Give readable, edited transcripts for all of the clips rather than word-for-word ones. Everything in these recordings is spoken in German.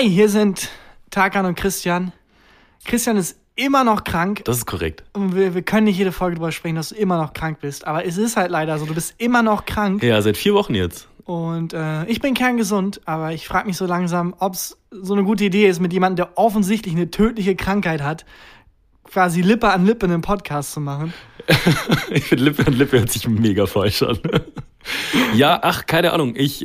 Hi, hier sind Tarkan und Christian. Christian ist immer noch krank. Das ist korrekt. Und wir können nicht jede Folge darüber sprechen, dass du immer noch krank bist. Aber es ist halt leider so, du bist immer noch krank. Ja, seit 4 Wochen jetzt. Und ich bin kerngesund, aber ich frage mich so langsam, ob es so eine gute Idee ist, mit jemandem, der offensichtlich eine tödliche Krankheit hat, quasi Lippe an Lippe einen Podcast zu machen. Ich finde, Lippe an Lippe hört sich mega falsch an. Ja, ach, keine Ahnung. Es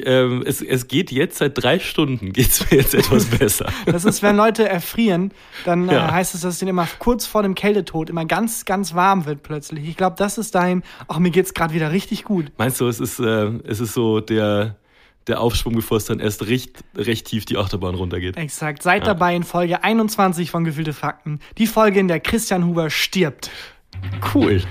geht jetzt seit 3 Stunden, geht es mir jetzt etwas besser. Das ist, wenn Leute erfrieren, dann heißt es, dass es denen immer kurz vor dem Kältetod immer ganz, ganz warm wird plötzlich. Ich glaube, das ist dahin, ach, mir geht's gerade wieder richtig gut. Meinst du, es ist so der Aufschwung, bevor es dann erst recht tief die Achterbahn runtergeht? Exakt. Seid dabei in Folge 21 von Gefühlte Fakten. Die Folge, in der Christian Huber stirbt. Cool.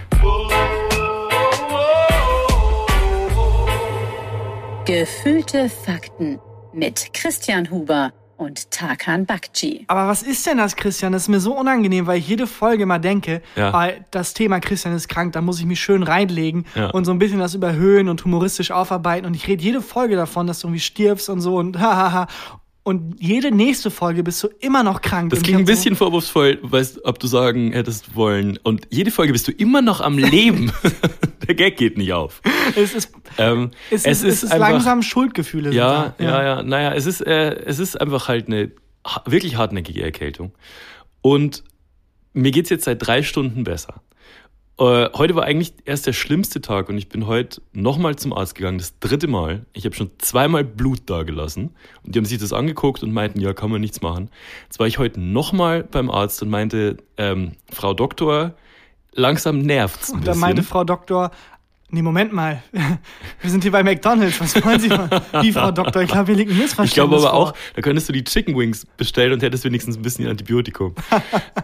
Gefühlte Fakten mit Christian Huber und Tarkan Bakçı. Aber was ist denn das, Christian? Das ist mir so unangenehm, weil ich jede Folge mal denke, das Thema Christian ist krank, da muss ich mich schön reinlegen und so ein bisschen das überhöhen und humoristisch aufarbeiten. Und ich rede jede Folge davon, dass du irgendwie stirbst und so und hahaha. Und jede nächste Folge bist du immer noch krank. Das klingt ein bisschen vorwurfsvoll, weißt, ob du sagen hättest wollen. Und jede Folge bist du immer noch am Leben. Der Gag geht nicht auf. Es ist einfach, langsam Schuldgefühle. Ja. Naja, es ist einfach halt eine wirklich hartnäckige Erkältung. Und mir geht's jetzt seit 3 Stunden besser. Heute war eigentlich erst der schlimmste Tag und ich bin heute nochmal zum Arzt gegangen, das 3. Mal. Ich habe schon 2-mal Blut dagelassen und die haben sich das angeguckt und meinten, ja, kann man nichts machen. Jetzt war ich heute nochmal beim Arzt und meinte, Frau Doktor, langsam nervt's ein bisschen. Und dann meinte Frau Doktor, nee, Moment mal, wir sind hier bei McDonalds, was wollen Sie mal? Wie, Frau Doktor, ich glaube, hier liegt ein Missverständnis. Ich glaube aber auch, da könntest du die Chicken Wings bestellen und hättest wenigstens ein bisschen Antibiotikum.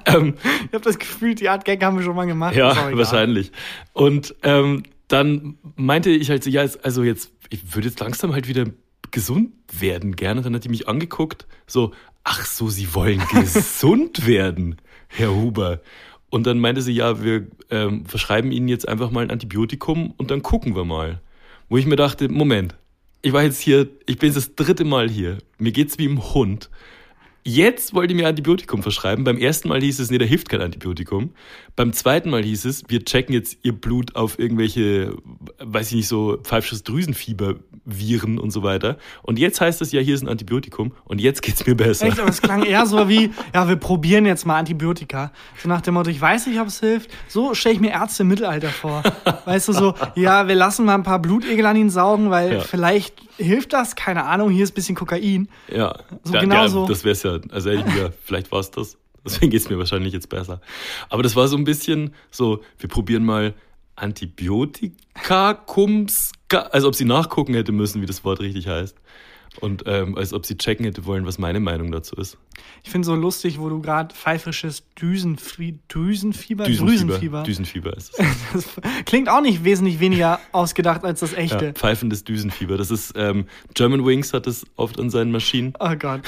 Ich habe das Gefühl, die Art Gag haben wir schon mal gemacht. Ja, wahrscheinlich. Und dann meinte ich halt so, ja, also jetzt, ich würde jetzt langsam halt wieder gesund werden gerne. Und dann hat die mich angeguckt, so, ach so, Sie wollen gesund werden, Herr Huber. Und dann meinte sie, ja, wir verschreiben Ihnen jetzt einfach mal ein Antibiotikum und dann gucken wir mal. Wo ich mir dachte, Moment, ich war jetzt hier, ich bin jetzt das 3. Mal hier, mir geht's wie im Hund. Jetzt wollt ihr mir Antibiotikum verschreiben. Beim 1. Mal hieß es, nee, da hilft kein Antibiotikum. Beim 2. Mal hieß es, wir checken jetzt Ihr Blut auf irgendwelche, weiß ich nicht, so Pfeiffersches Drüsenfieber, Viren und so weiter. Und jetzt heißt es ja, hier ist ein Antibiotikum und jetzt geht's mir besser. Echt, aber es klang eher so wie, ja, wir probieren jetzt mal Antibiotika. So nach dem Motto, ich weiß nicht, ob es hilft. So stelle ich mir Ärzte im Mittelalter vor. Weißt du, so, ja, wir lassen mal ein paar Blutegel an ihn saugen, weil vielleicht hilft das, keine Ahnung, hier ist ein bisschen Kokain. Ja, so genauso. Ja, das wär's ja. Also ehrlich gesagt, vielleicht war es das. Deswegen geht es mir wahrscheinlich jetzt besser. Aber das war so ein bisschen so, wir probieren mal Antibiotikakums, als ob sie nachgucken hätte müssen, wie das Wort richtig heißt. Und als ob sie checken hätte wollen, was meine Meinung dazu ist. Ich finde es so lustig, wo du gerade pfeifrisches Drüsenfieber ist es. Das klingt auch nicht wesentlich weniger ausgedacht als das echte. Ja, pfeifendes Drüsenfieber. Das ist, German Wings hat das oft an seinen Maschinen. Oh Gott.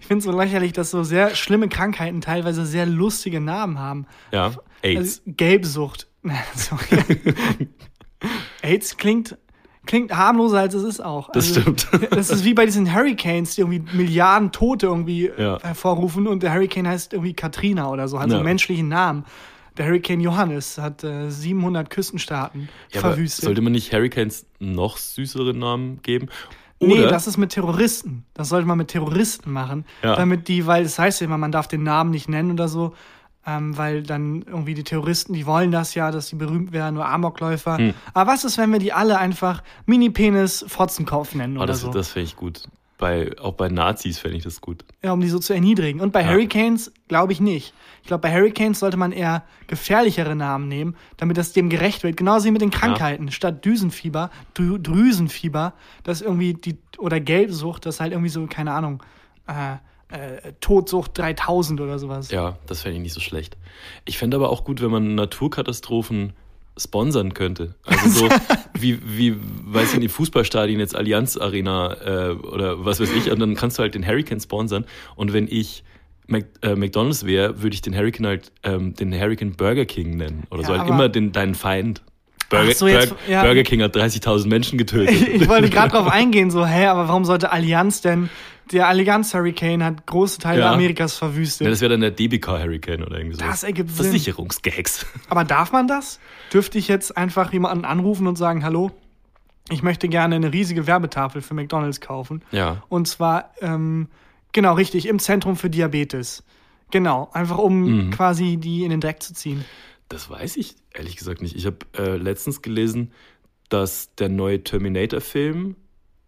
Ich finde es so lächerlich, dass so sehr schlimme Krankheiten teilweise sehr lustige Namen haben. Ja, AIDS. Also Gelbsucht. AIDS klingt harmloser, als es ist auch. Das also, stimmt. Das ist wie bei diesen Hurricanes, die irgendwie Milliarden Tote irgendwie hervorrufen und der Hurricane heißt irgendwie Katrina oder so, hat so einen menschlichen Namen. Der Hurricane Johannes hat 700 Küstenstaaten verwüstet. Sollte man nicht Hurricanes noch süßere Namen geben? Oder? Nee, das ist mit Terroristen. Das sollte man mit Terroristen machen. Ja. Damit die, weil es heißt ja immer, man darf den Namen nicht nennen oder so, weil dann irgendwie die Terroristen, die wollen das ja, dass die berühmt werden, nur Amokläufer. Aber was ist, wenn wir die alle einfach Mini-Penis-Fotzenkopf nennen oder so? Das finde ich gut. Auch bei Nazis fände ich das gut. Ja, um die so zu erniedrigen. Und bei Hurricanes glaube ich nicht. Ich glaube, bei Hurricanes sollte man eher gefährlichere Namen nehmen, damit das dem gerecht wird. Genauso wie mit den Krankheiten. Ja. Statt Düsenfieber, Drüsenfieber, das irgendwie oder Gelbsucht, das halt irgendwie so, keine Ahnung, Todsucht 3000 oder sowas. Ja, das fände ich nicht so schlecht. Ich fände aber auch gut, wenn man Naturkatastrophen sponsern könnte. Also so wie weiß ich nicht, Fußballstadien jetzt Allianz Arena oder was weiß ich. Und dann kannst du halt den Hurricane sponsern. Und wenn ich McDonalds wäre, würde ich den Hurricane halt den Hurricane Burger King nennen. Oder so halt immer deinen Feind. Burger King hat 30.000 Menschen getötet. Ich wollte gerade drauf eingehen, so, aber warum sollte Allianz denn der Allianz-Hurricane hat große Teile Amerikas verwüstet. Ja, das wäre dann der DBK-Hurricane oder irgendwie so. Das ergibt Sinn. Versicherungsgags. Aber darf man das? Dürfte ich jetzt einfach jemanden anrufen und sagen, hallo, ich möchte gerne eine riesige Werbetafel für McDonalds kaufen. Ja. Und zwar, genau, richtig, im Zentrum für Diabetes. Genau, einfach um quasi die in den Dreck zu ziehen. Das weiß ich ehrlich gesagt nicht. Ich habe letztens gelesen, dass der neue Terminator-Film,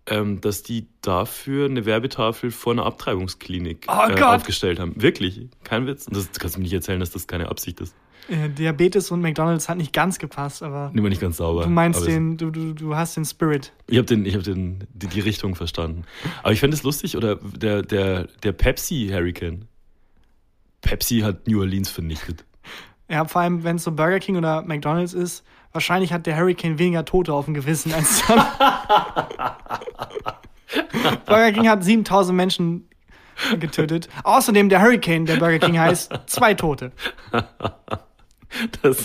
dass die dafür eine Werbetafel vor einer Abtreibungsklinik aufgestellt haben. Wirklich, kein Witz. Und das kannst du mir nicht erzählen, dass das keine Absicht ist. Diabetes und McDonalds hat nicht ganz gepasst, aber... Nicht ganz sauber. Du meinst den, du hast den Spirit. Ich hab die Richtung verstanden. Aber ich fände es lustig, oder der Pepsi-Hurricane. Pepsi hat New Orleans vernichtet. Ja, vor allem, wenn es so Burger King oder McDonalds ist, wahrscheinlich hat der Hurricane weniger Tote auf dem Gewissen als dann. Burger King hat 7.000 Menschen getötet. Außerdem der Hurricane, der Burger King heißt, 2 Tote. Das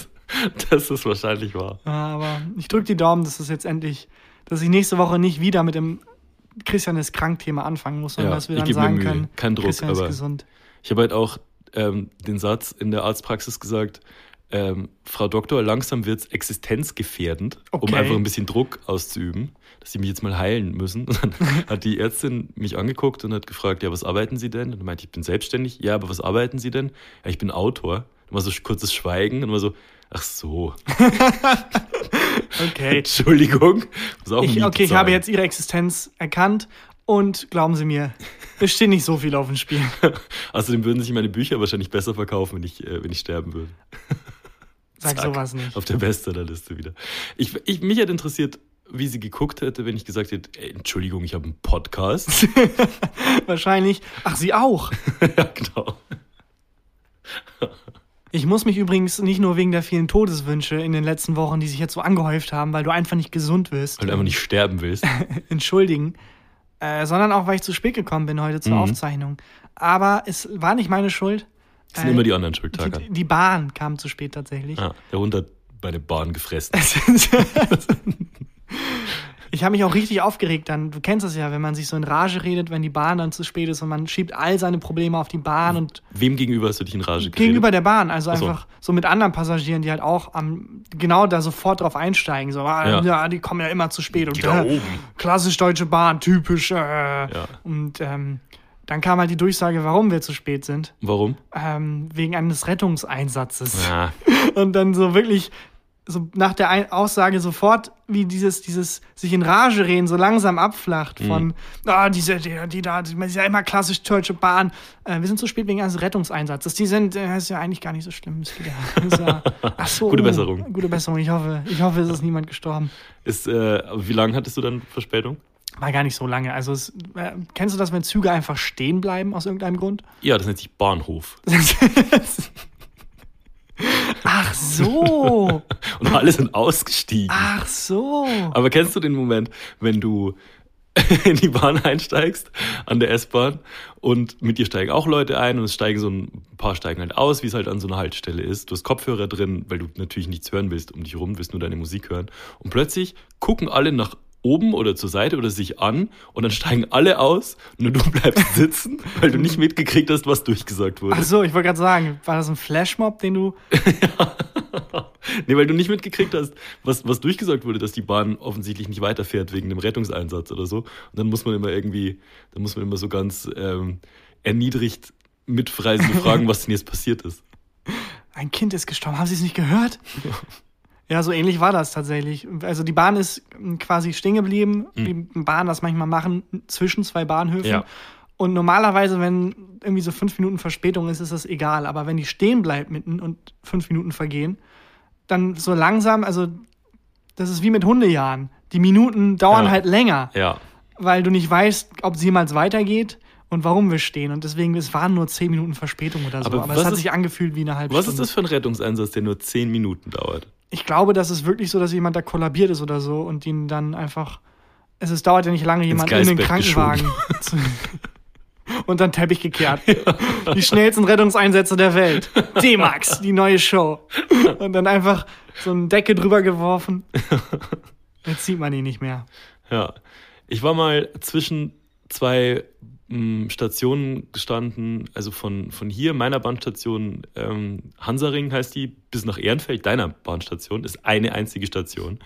ist wahrscheinlich wahr. Aber ich drücke die Daumen, dass es jetzt endlich, dass ich nächste Woche nicht wieder mit dem Christian ist krank-Thema anfangen muss, sondern dass wir dann sagen können, kein Druck, Christian ist gesund. Ich habe halt auch den Satz in der Arztpraxis gesagt, Frau Doktor, langsam wird's existenzgefährdend, um einfach ein bisschen Druck auszuüben, dass sie mich jetzt mal heilen müssen. Und dann hat die Ärztin mich angeguckt und hat gefragt, ja, was arbeiten Sie denn? Und dann meinte ich, bin selbstständig. Ja, aber was arbeiten Sie denn? Ja, ich bin Autor. Dann war so kurzes Schweigen und war so, ach so. Okay. Entschuldigung. Muss auch ich habe jetzt Ihre Existenz erkannt. Und glauben Sie mir, es steht nicht so viel auf dem Spiel. Außerdem würden sich meine Bücher wahrscheinlich besser verkaufen, wenn ich sterben würde. Sag sowas nicht. Auf der Bestsellerliste wieder. Mich hat interessiert, wie sie geguckt hätte, wenn ich gesagt hätte, ey, Entschuldigung, ich habe einen Podcast. Wahrscheinlich, ach, Sie auch. Ja, genau. Ich muss mich übrigens nicht nur wegen der vielen Todeswünsche in den letzten Wochen, die sich jetzt so angehäuft haben, weil du einfach nicht gesund wirst. Weil du einfach nicht sterben willst. Entschuldigen. Sondern auch, weil ich zu spät gekommen bin heute zur Aufzeichnung. Aber es war nicht meine Schuld. Es sind immer die anderen schuld, Tarkan. Die Bahn kam zu spät tatsächlich. Ah, der Hund hat bei der Bahn gefressen. Ich habe mich auch richtig aufgeregt dann. Du kennst das ja, wenn man sich so in Rage redet, wenn die Bahn dann zu spät ist und man schiebt all seine Probleme auf die Bahn. Und wem gegenüber hast du dich in Rage geredet? Gegenüber der Bahn, also einfach so mit anderen Passagieren, die halt auch genau da sofort drauf einsteigen. So, ja, die kommen ja immer zu spät. Und, die da oben. Klassisch deutsche Bahn, typisch. Und dann kam halt die Durchsage, warum wir zu spät sind. Warum? Wegen eines Rettungseinsatzes. Ja. Und dann so wirklich... So nach der Aussage sofort, wie dieses sich in Rage reden so langsam abflacht von das ist ja immer klassisch deutsche Bahn. Wir sind zu spät wegen eines Rettungseinsatzes. Das ist ja eigentlich gar nicht so schlimm. Ach so, gute Besserung. Gute Besserung. Ich hoffe, es ist niemand gestorben. Wie lange hattest du dann Verspätung? War gar nicht so lange. Also kennst du das, wenn Züge einfach stehen bleiben aus irgendeinem Grund? Ja, das nennt sich Bahnhof. Ach so. Und alle sind ausgestiegen. Ach so. Aber kennst du den Moment, wenn du in die Bahn einsteigst, an der S-Bahn, und mit dir steigen auch Leute ein und es steigen so ein paar steigen halt aus, wie es halt an so einer Haltestelle ist. Du hast Kopfhörer drin, weil du natürlich nichts hören willst um dich rum, willst nur deine Musik hören. Und plötzlich gucken alle nach oben oder zur Seite oder sich an und dann steigen alle aus, nur du bleibst sitzen, weil du nicht mitgekriegt hast, was durchgesagt wurde. Ach so, ich wollte gerade sagen, war das ein Flashmob, den du... Nee, weil du nicht mitgekriegt hast, was durchgesagt wurde, dass die Bahn offensichtlich nicht weiterfährt wegen dem Rettungseinsatz oder so. Und dann muss man immer so ganz erniedrigt mitreisende fragen, was denn jetzt passiert ist. Ein Kind ist gestorben, haben Sie es nicht gehört? Ja, so ähnlich war das tatsächlich. Also die Bahn ist quasi stehen geblieben, wie Bahnen das manchmal machen, zwischen zwei Bahnhöfen. Ja. Und normalerweise, wenn irgendwie so 5 Minuten Verspätung ist, ist das egal. Aber wenn die stehen bleibt mitten und 5 Minuten vergehen, dann so langsam, also das ist wie mit Hundejahren. Die Minuten dauern halt länger, weil du nicht weißt, ob es jemals weitergeht. Und warum wir stehen. Und deswegen, es waren nur 10 Minuten Verspätung oder so. Aber es hat sich angefühlt wie eine halbe Stunde. Was ist das für ein Rettungseinsatz, der nur 10 Minuten dauert? Ich glaube, das ist wirklich so, dass jemand da kollabiert ist oder so und ihn dann einfach... Es dauert ja nicht lange, jemand in den Krankenwagen zu... Und dann Teppich gekehrt. Ja. Die schnellsten Rettungseinsätze der Welt. D-Max, die neue Show. Und dann einfach so eine Decke drüber geworfen. Jetzt sieht man ihn nicht mehr. Ja. Ich war mal zwischen zwei Stationen gestanden, also von hier, meiner Bahnstation, Hansaring heißt die, bis nach Ehrenfeld, deiner Bahnstation, ist eine einzige Station.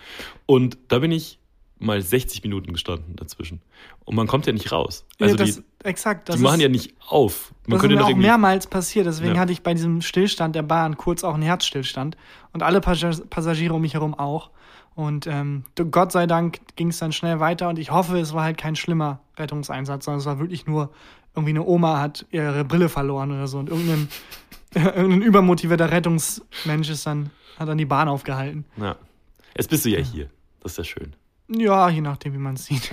Und da bin ich mal 60 Minuten gestanden dazwischen. Und man kommt ja nicht raus. Also ja, die machen ja nicht auf. Das ist mir auch mehrmals passiert, deswegen hatte ich bei diesem Stillstand der Bahn kurz auch einen Herzstillstand und alle Passagiere um mich herum auch. Und Gott sei Dank ging es dann schnell weiter und ich hoffe, es war halt kein schlimmer Rettungseinsatz, sondern es war wirklich nur irgendwie eine Oma hat ihre Brille verloren oder so und irgendein übermotivierter Rettungsmensch hat dann die Bahn aufgehalten. Ja, jetzt bist du ja hier, das ist ja schön. Ja, je nachdem, wie man es sieht.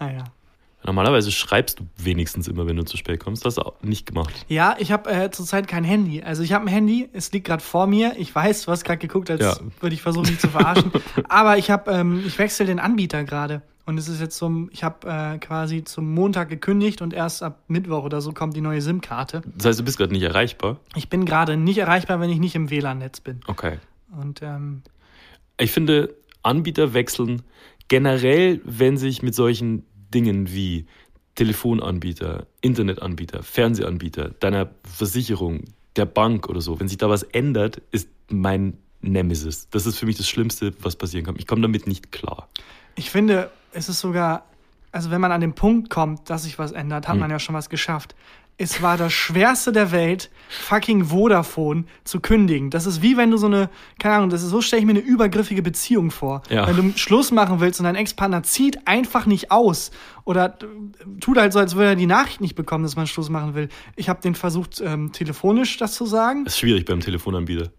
Naja. Normalerweise schreibst du wenigstens immer, wenn du zu spät kommst. Das hast du auch nicht gemacht. Ja, ich habe zurzeit kein Handy. Also ich habe ein Handy, es liegt gerade vor mir. Ich weiß, du hast gerade geguckt, würde ich versuchen, dich zu verarschen. Aber ich wechsle den Anbieter gerade. Und es ist jetzt ich habe quasi zum Montag gekündigt und erst ab Mittwoch oder so kommt die neue SIM-Karte. Das heißt, du bist gerade nicht erreichbar? Ich bin gerade nicht erreichbar, wenn ich nicht im WLAN-Netz bin. Okay. Und ich finde, Anbieter wechseln generell, wenn sich mit solchen Dingen wie Telefonanbieter, Internetanbieter, Fernsehanbieter, deiner Versicherung, der Bank oder so. Wenn sich da was ändert, ist mein Nemesis. Das ist für mich das Schlimmste, was passieren kann. Ich komme damit nicht klar. Ich finde, es ist sogar, also wenn man an den Punkt kommt, dass sich was ändert, hat man ja schon was geschafft. Es war das Schwerste der Welt, fucking Vodafone zu kündigen. Das ist wie wenn du so eine, keine Ahnung, das ist so, stelle ich mir eine übergriffige Beziehung vor. Ja. Wenn du Schluss machen willst und dein Ex-Partner zieht einfach nicht aus oder tut halt so, als würde er die Nachricht nicht bekommen, dass man Schluss machen will. Ich habe den versucht, telefonisch das zu sagen. Das ist schwierig beim Telefonanbieter.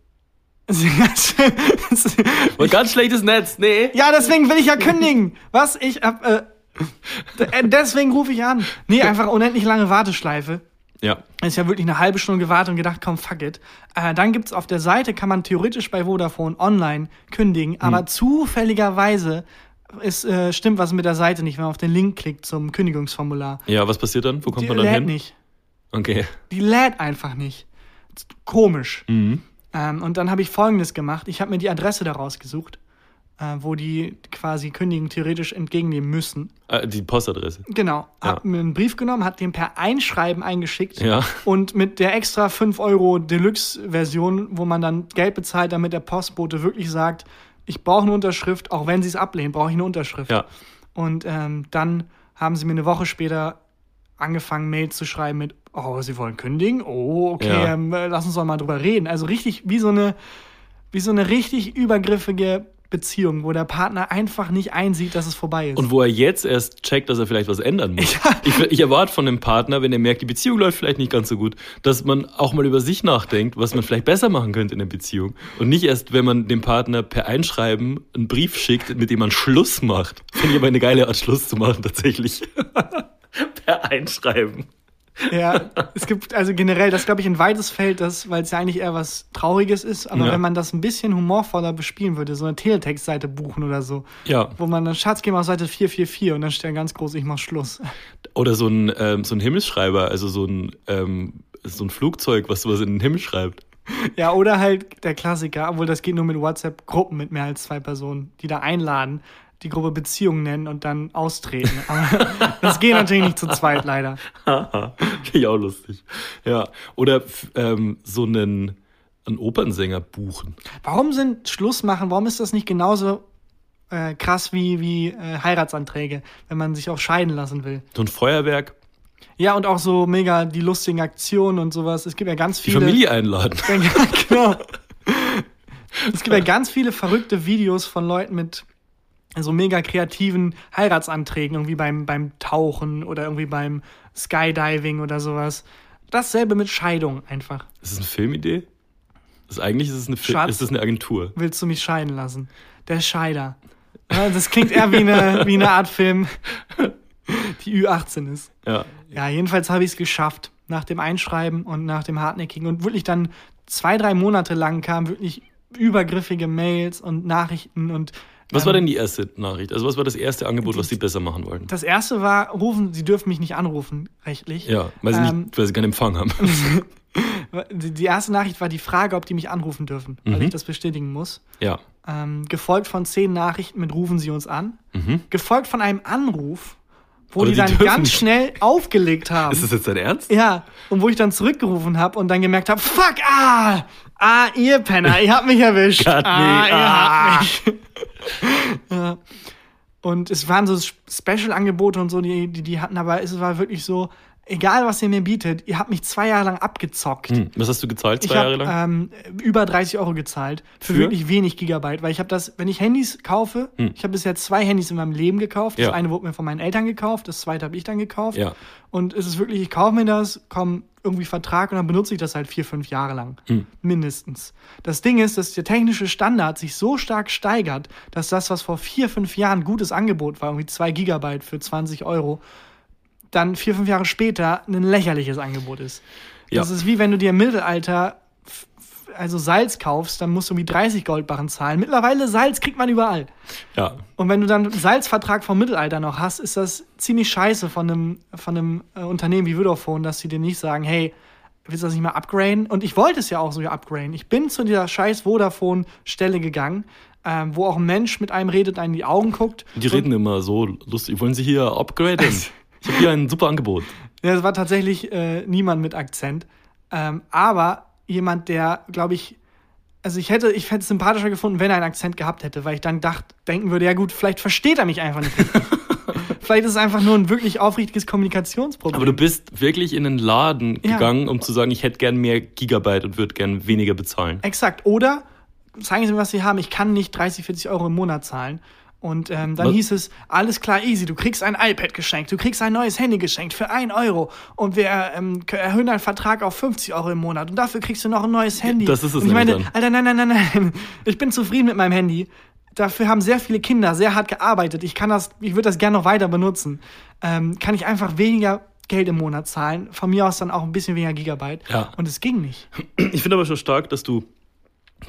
Ganz schlechtes Netz, nee. Ja, deswegen will ich ja kündigen. Was? Ich hab... deswegen rufe ich an. Nee, einfach unendlich lange Warteschleife. Ja. Ist ja wirklich eine halbe Stunde gewartet und gedacht, komm, fuck it. Dann gibt's auf der Seite, kann man theoretisch bei Vodafone online kündigen, aber zufälligerweise stimmt was mit der Seite nicht, wenn man auf den Link klickt zum Kündigungsformular. Ja, was passiert dann? Wo kommt man dann hin? Die lädt nicht. Okay. Die lädt einfach nicht. Komisch. Mhm. Und dann habe ich Folgendes gemacht. Ich habe mir die Adresse daraus gesucht, wo die quasi kündigen theoretisch entgegennehmen müssen. Die Postadresse? Genau. Ja. Hab mir einen Brief genommen, hab den per Einschreiben eingeschickt und mit der extra 5€ Deluxe-Version, wo man dann Geld bezahlt, damit der Postbote wirklich sagt, ich brauche eine Unterschrift, auch wenn sie es ablehnen, brauche ich eine Unterschrift. Ja. Und dann haben sie mir eine Woche später angefangen, Mails zu schreiben mit, oh, sie wollen kündigen? Oh, okay, lass uns doch mal drüber reden. Also richtig wie so eine richtig übergriffige Beziehung, wo der Partner einfach nicht einsieht, dass es vorbei ist. Und wo er jetzt erst checkt, dass er vielleicht was ändern muss. Ja. Ich erwarte von dem Partner, wenn er merkt, die Beziehung läuft vielleicht nicht ganz so gut, dass man auch mal über sich nachdenkt, was man vielleicht besser machen könnte in der Beziehung. Und nicht erst, wenn man dem Partner per Einschreiben einen Brief schickt, mit dem man Schluss macht. Finde ich aber eine geile Art, Schluss zu machen, tatsächlich. Per Einschreiben. Ja, es gibt also generell, das glaube ich ein weites Feld, weil es ja eigentlich eher was Trauriges ist, aber wenn man das ein bisschen humorvoller bespielen würde, so eine Teletext-Seite buchen oder so, wo man dann, Schatz, geh mal auf Seite 444 und dann steht ganz groß, ich mach Schluss. Oder so ein Himmelsschreiber, also so ein Flugzeug, was sowas in den Himmel schreibt. Ja, oder halt der Klassiker, obwohl das geht nur mit WhatsApp-Gruppen mit mehr als 2 Personen, die da einladen, die Gruppe Beziehung nennen und dann austreten. Aber das geht natürlich nicht zu zweit, leider. Finde ich auch lustig. Ja. Oder so einen Opernsänger buchen. Warum ist das nicht genauso krass wie Heiratsanträge, wenn man sich auch scheiden lassen will? So ein Feuerwerk. Ja, und auch so mega die lustigen Aktionen und sowas. Es gibt ja ganz viele... Die Familie einladen. Genau. Es gibt ja ganz viele verrückte Videos von Leuten mit so mega kreativen Heiratsanträgen, irgendwie beim Tauchen oder irgendwie beim Skydiving oder sowas. Dasselbe mit Scheidung einfach. Ist es eine Filmidee? Eigentlich ist es eine Agentur. Willst du mich scheiden lassen? Der Scheider. Das klingt eher wie eine Art Film, die Ü18 ist. Ja, ja, jedenfalls habe ich es geschafft. Nach dem Einschreiben und nach dem Hartnäckigen. Und wirklich dann 2-3 Monate lang kamen wirklich übergriffige Mails und Nachrichten und... Was war denn die erste Nachricht? Also was war das erste Angebot, was Sie besser machen wollten? Das erste war, Sie dürfen mich nicht anrufen, rechtlich. Ja, weil Sie keinen Empfang haben. Die erste Nachricht war die Frage, ob die mich anrufen dürfen, weil ich das bestätigen muss. Ja. Gefolgt von 10 Nachrichten mit Rufen Sie uns an. Mhm. Gefolgt von einem Anruf, wo die dann ganz schnell aufgelegt haben. Ist das jetzt dein Ernst? Ja, und wo ich dann zurückgerufen habe und dann gemerkt habe, fuck, ihr Penner, ihr habt mich erwischt. Ihr habt mich. Ja. Und es waren so Special-Angebote und so, die hatten, aber es war wirklich so, egal was ihr mir bietet, ihr habt mich 2 Jahre lang abgezockt. Was hast du gezahlt, 2 Jahre lang? Über 30 Euro gezahlt. Für wirklich wenig Gigabyte. Weil ich habe das, wenn ich Handys kaufe, ich habe bisher 2 Handys in meinem Leben gekauft. Das eine wurde mir von meinen Eltern gekauft, das zweite habe ich dann gekauft. Ja. Und es ist wirklich, ich kaufe mir das, komme irgendwie Vertrag und dann benutze ich das halt 4-5 Jahre lang. Mindestens. Das Ding ist, dass der technische Standard sich so stark steigert, dass das, was vor 4-5 Jahren ein gutes Angebot war, irgendwie 2 Gigabyte für 20 Euro, dann 4-5 Jahre später ein lächerliches Angebot ist. Das ist wie wenn du dir im Mittelalter also Salz kaufst, dann musst du wie 30 Goldbarren zahlen. Mittlerweile Salz kriegt man überall. Ja. Und wenn du dann einen Salzvertrag vom Mittelalter noch hast, ist das ziemlich scheiße von einem Unternehmen wie Vodafone, dass sie dir nicht sagen, hey, willst du das nicht mal upgraden? Und ich wollte es ja auch sogar upgraden. Ich bin zu dieser scheiß Vodafone-Stelle gegangen, wo auch ein Mensch mit einem redet, einen in die Augen guckt. Die reden immer so lustig. Wollen sie hier upgraden? Ich habe hier ein super Angebot. Ja, das war tatsächlich niemand mit Akzent. Aber jemand, der, glaube ich, also ich hätte es sympathischer gefunden, wenn er einen Akzent gehabt hätte, weil ich dann denken würde, ja gut, vielleicht versteht er mich einfach nicht. Vielleicht ist es einfach nur ein wirklich aufrichtiges Kommunikationsproblem. Aber du bist wirklich in einen Laden gegangen, um zu sagen, ich hätte gern mehr Gigabyte und würde gern weniger bezahlen. Exakt. Oder, zeigen Sie mir, was Sie haben, ich kann nicht 30-40 Euro im Monat zahlen. Und dann hieß es, alles klar, easy, du kriegst ein iPad geschenkt, du kriegst ein neues Handy geschenkt für 1 Euro und wir erhöhen deinen Vertrag auf 50 Euro im Monat und dafür kriegst du noch ein neues Handy. Das ist es. Und ich meine, Alter, nein, ich bin zufrieden mit meinem Handy. Dafür haben sehr viele Kinder sehr hart gearbeitet. Ich würde das gerne noch weiter benutzen. Kann ich einfach weniger Geld im Monat zahlen, von mir aus dann auch ein bisschen weniger Gigabyte. Ja. Und es ging nicht. Ich finde aber schon stark, dass du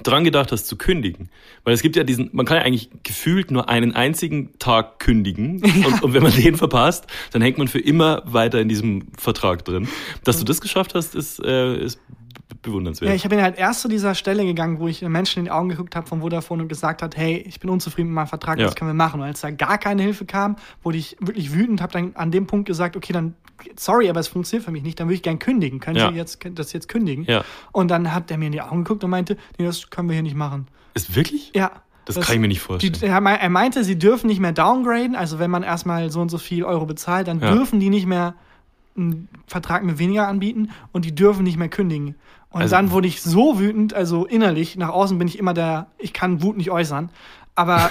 dran gedacht hast zu kündigen. Weil es gibt ja man kann ja eigentlich gefühlt nur einen einzigen Tag kündigen und wenn man den verpasst, dann hängt man für immer weiter in diesem Vertrag drin. Dass du das geschafft hast, ist bewundernswert. Ja, ich bin halt erst zu dieser Stelle gegangen, wo ich Menschen in die Augen geguckt habe von Vodafone und gesagt habe, hey, ich bin unzufrieden mit meinem Vertrag, was können wir machen? Und als da gar keine Hilfe kam, wurde ich wirklich wütend, habe dann an dem Punkt gesagt, okay, dann sorry, aber es funktioniert für mich nicht, dann würde ich gern kündigen. Können Sie das jetzt kündigen? Ja. Und dann hat der mir in die Augen geguckt und meinte, nee, das können wir hier nicht machen. Ist wirklich? Ja. Das kann ich mir nicht vorstellen. Er meinte, sie dürfen nicht mehr downgraden, also wenn man erstmal so und so viel Euro bezahlt, dann dürfen die nicht mehr einen Vertrag mit weniger anbieten und die dürfen nicht mehr kündigen. Und dann wurde ich so wütend, also innerlich, nach außen bin ich immer ich kann Wut nicht äußern, aber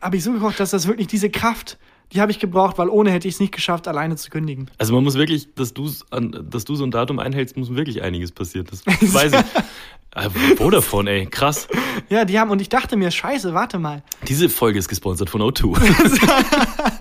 habe ich so gekocht, dass das wirklich diese Kraft, die habe ich gebraucht, weil ohne hätte ich es nicht geschafft, alleine zu kündigen. Also man muss wirklich, dass du so ein Datum einhältst, muss wirklich einiges passieren. Das weiß ich. Vodafone, ey, krass. Ja, und ich dachte mir, scheiße, warte mal. Diese Folge ist gesponsert von O2.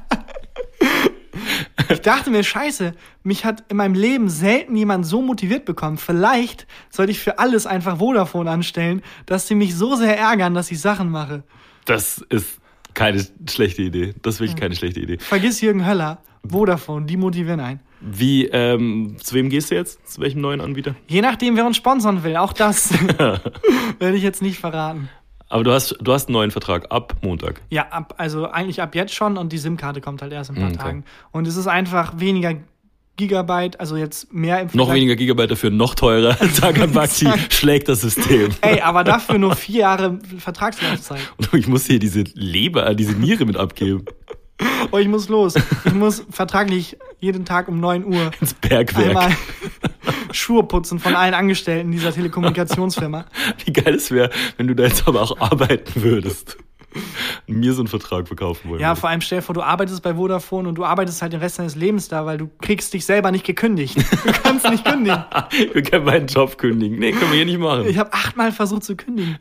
Ich dachte mir, scheiße, mich hat in meinem Leben selten jemand so motiviert bekommen. Vielleicht sollte ich für alles einfach Vodafone anstellen, dass sie mich so sehr ärgern, dass ich Sachen mache. Das ist keine schlechte Idee. Das ist wirklich keine schlechte Idee. Vergiss Jürgen Höller, Vodafone, die motivieren einen. Wie, zu wem gehst du jetzt? Zu welchem neuen Anbieter? Je nachdem, wer uns sponsern will. Auch das werde ich jetzt nicht verraten. Aber du hast einen neuen Vertrag ab Montag. Ja, also eigentlich ab jetzt schon und die SIM-Karte kommt halt erst in ein paar Tagen. Und es ist einfach weniger Gigabyte, also jetzt mehr im Vergleich. Noch weniger Gigabyte dafür, noch teurer. Tarkan Bakçı schlägt das System. Ey, aber dafür nur 4 Jahre Vertragslaufzeit. Und ich muss hier diese Niere mit abgeben. Oh, ich muss los. Ich muss vertraglich jeden Tag um 9 Uhr ins Bergwerk einmal Schuhe putzen von allen Angestellten dieser Telekommunikationsfirma. Wie geil es wäre, wenn du da jetzt aber auch arbeiten würdest. Mir so einen Vertrag verkaufen wollen. Ja, vor allem stell dir vor, du arbeitest bei Vodafone und du arbeitest halt den Rest deines Lebens da, weil du kriegst dich selber nicht gekündigt. Du kannst nicht kündigen. Wir können meinen Job kündigen. Nee, können wir hier nicht machen. Ich habe 8-mal versucht zu kündigen.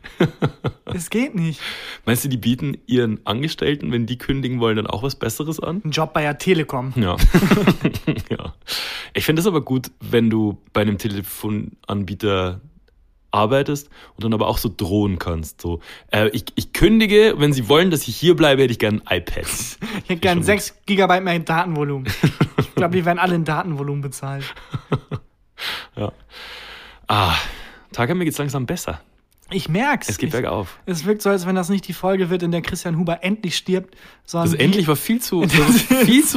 Es geht nicht. Meinst du, die bieten ihren Angestellten, wenn die kündigen wollen, dann auch was Besseres an? Ein Job bei der Telekom. Ja. Ja. Ich finde es aber gut, wenn du bei einem Telefonanbieter arbeitest und dann aber auch so drohen kannst. So, ich kündige, wenn sie wollen, dass ich hier bleibe, hätte ich gern ein iPad. Ich hätte gern 6 Gigabyte mehr Datenvolumen. Ich glaube, die werden alle in Datenvolumen bezahlt. Ja. Tarkan, mir geht's langsam besser. Ich merk's. Es geht bergauf. Es wirkt so, als wenn das nicht die Folge wird, in der Christian Huber endlich stirbt, sondern. Das endlich war viel zu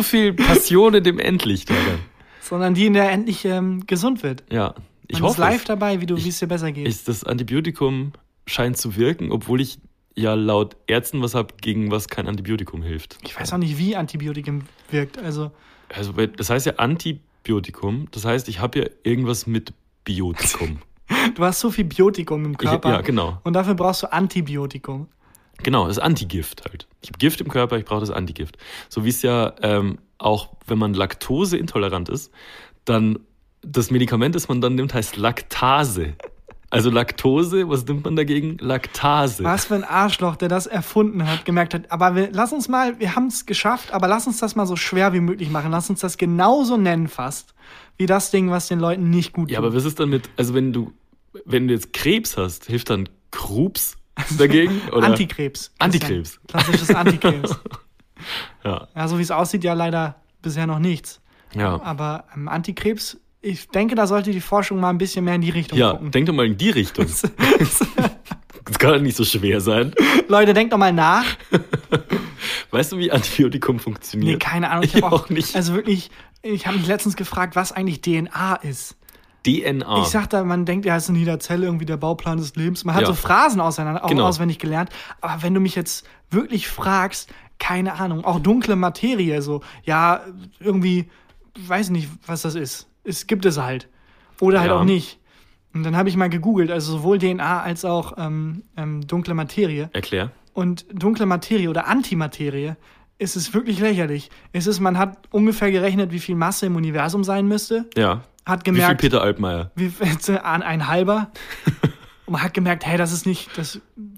viel Passion in dem endlich, Tarkan. Sondern die, in der endlich gesund wird. Ja. Ich hoffe. Man ist live dabei, wie es dir besser geht. Das Antibiotikum scheint zu wirken, obwohl ich ja laut Ärzten was habe, gegen was kein Antibiotikum hilft. Ich weiß auch nicht, wie Antibiotikum wirkt. Also das heißt ja Antibiotikum. Das heißt, ich habe ja irgendwas mit Biotikum. Du hast so viel Biotikum im Körper. Ja, genau. Und dafür brauchst du Antibiotikum. Genau, das Antigift halt. Ich habe Gift im Körper, ich brauche das Antigift. So wie es ja auch, wenn man laktoseintolerant ist, dann das Medikament, das man dann nimmt, heißt Laktase. Also Laktose, was nimmt man dagegen? Laktase. Was für ein Arschloch, der das erfunden hat, gemerkt hat. Aber wir haben es geschafft, aber lass uns das mal so schwer wie möglich machen. Lass uns das genauso nennen fast, wie das Ding, was den Leuten nicht gut tut. Ja, aber was ist dann mit, also wenn du jetzt Krebs hast, hilft dann Krups dagegen? Oder? Antikrebs. Antikrebs. Klassisches Antikrebs. Ja. Ja, so wie es aussieht, ja leider bisher noch nichts. Ja. Aber Antikrebs, ich denke, da sollte die Forschung mal ein bisschen mehr in die Richtung gucken. Ja, denkt doch mal in die Richtung. Das kann doch nicht so schwer sein. Leute, denkt doch mal nach. Weißt du, wie Antibiotikum funktioniert? Nee, keine Ahnung. Ich habe auch nicht. Also wirklich, ich habe mich letztens gefragt, was eigentlich DNA ist. DNA. Ich sag da, man denkt, ja, es ist in jeder Zelle irgendwie der Bauplan des Lebens. Man hat so Phrasen auswendig gelernt. Aber wenn du mich jetzt wirklich fragst, keine Ahnung, auch dunkle Materie, so, ja, irgendwie, ich weiß nicht, was das ist. Es gibt es halt. Oder halt auch nicht. Und dann habe ich mal gegoogelt, also sowohl DNA als auch dunkle Materie. Erklär. Und dunkle Materie oder Antimaterie ist wirklich lächerlich. Man hat ungefähr gerechnet, wie viel Masse im Universum sein müsste. Ja. Hat gemerkt, wie viel Peter Altmaier? Ein halber. Und man hat gemerkt, hey, das ist nicht,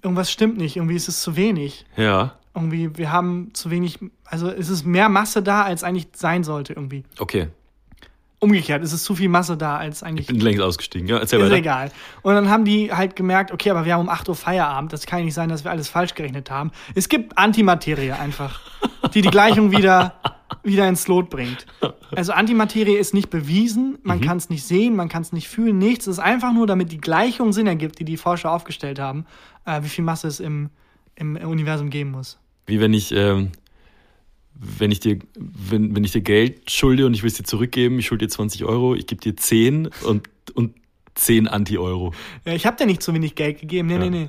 irgendwas stimmt nicht. Irgendwie ist es zu wenig. Ja. Irgendwie, wir haben zu wenig, also es ist mehr Masse da, als eigentlich sein sollte irgendwie. Okay. Umgekehrt, es ist zu viel Masse da, als eigentlich... Ich bin längst ausgestiegen, ja, erzähl weiter. Ist egal. Und dann haben die halt gemerkt, okay, aber wir haben um 8 Uhr Feierabend, das kann ja nicht sein, dass wir alles falsch gerechnet haben. Es gibt Antimaterie einfach, die Gleichung wieder ins Lot bringt. Also Antimaterie ist nicht bewiesen, man kann es nicht sehen, man kann es nicht fühlen, nichts. Es ist einfach nur, damit die Gleichung Sinn ergibt, die Forscher aufgestellt haben, wie viel Masse es im Universum geben muss. Wie wenn ich... Wenn ich dir Geld schulde und ich will es dir zurückgeben, ich schulde dir 20 Euro, ich gebe dir 10 und 10 Anti-Euro. Ja, ich habe dir nicht zu wenig Geld gegeben. Nee. Also.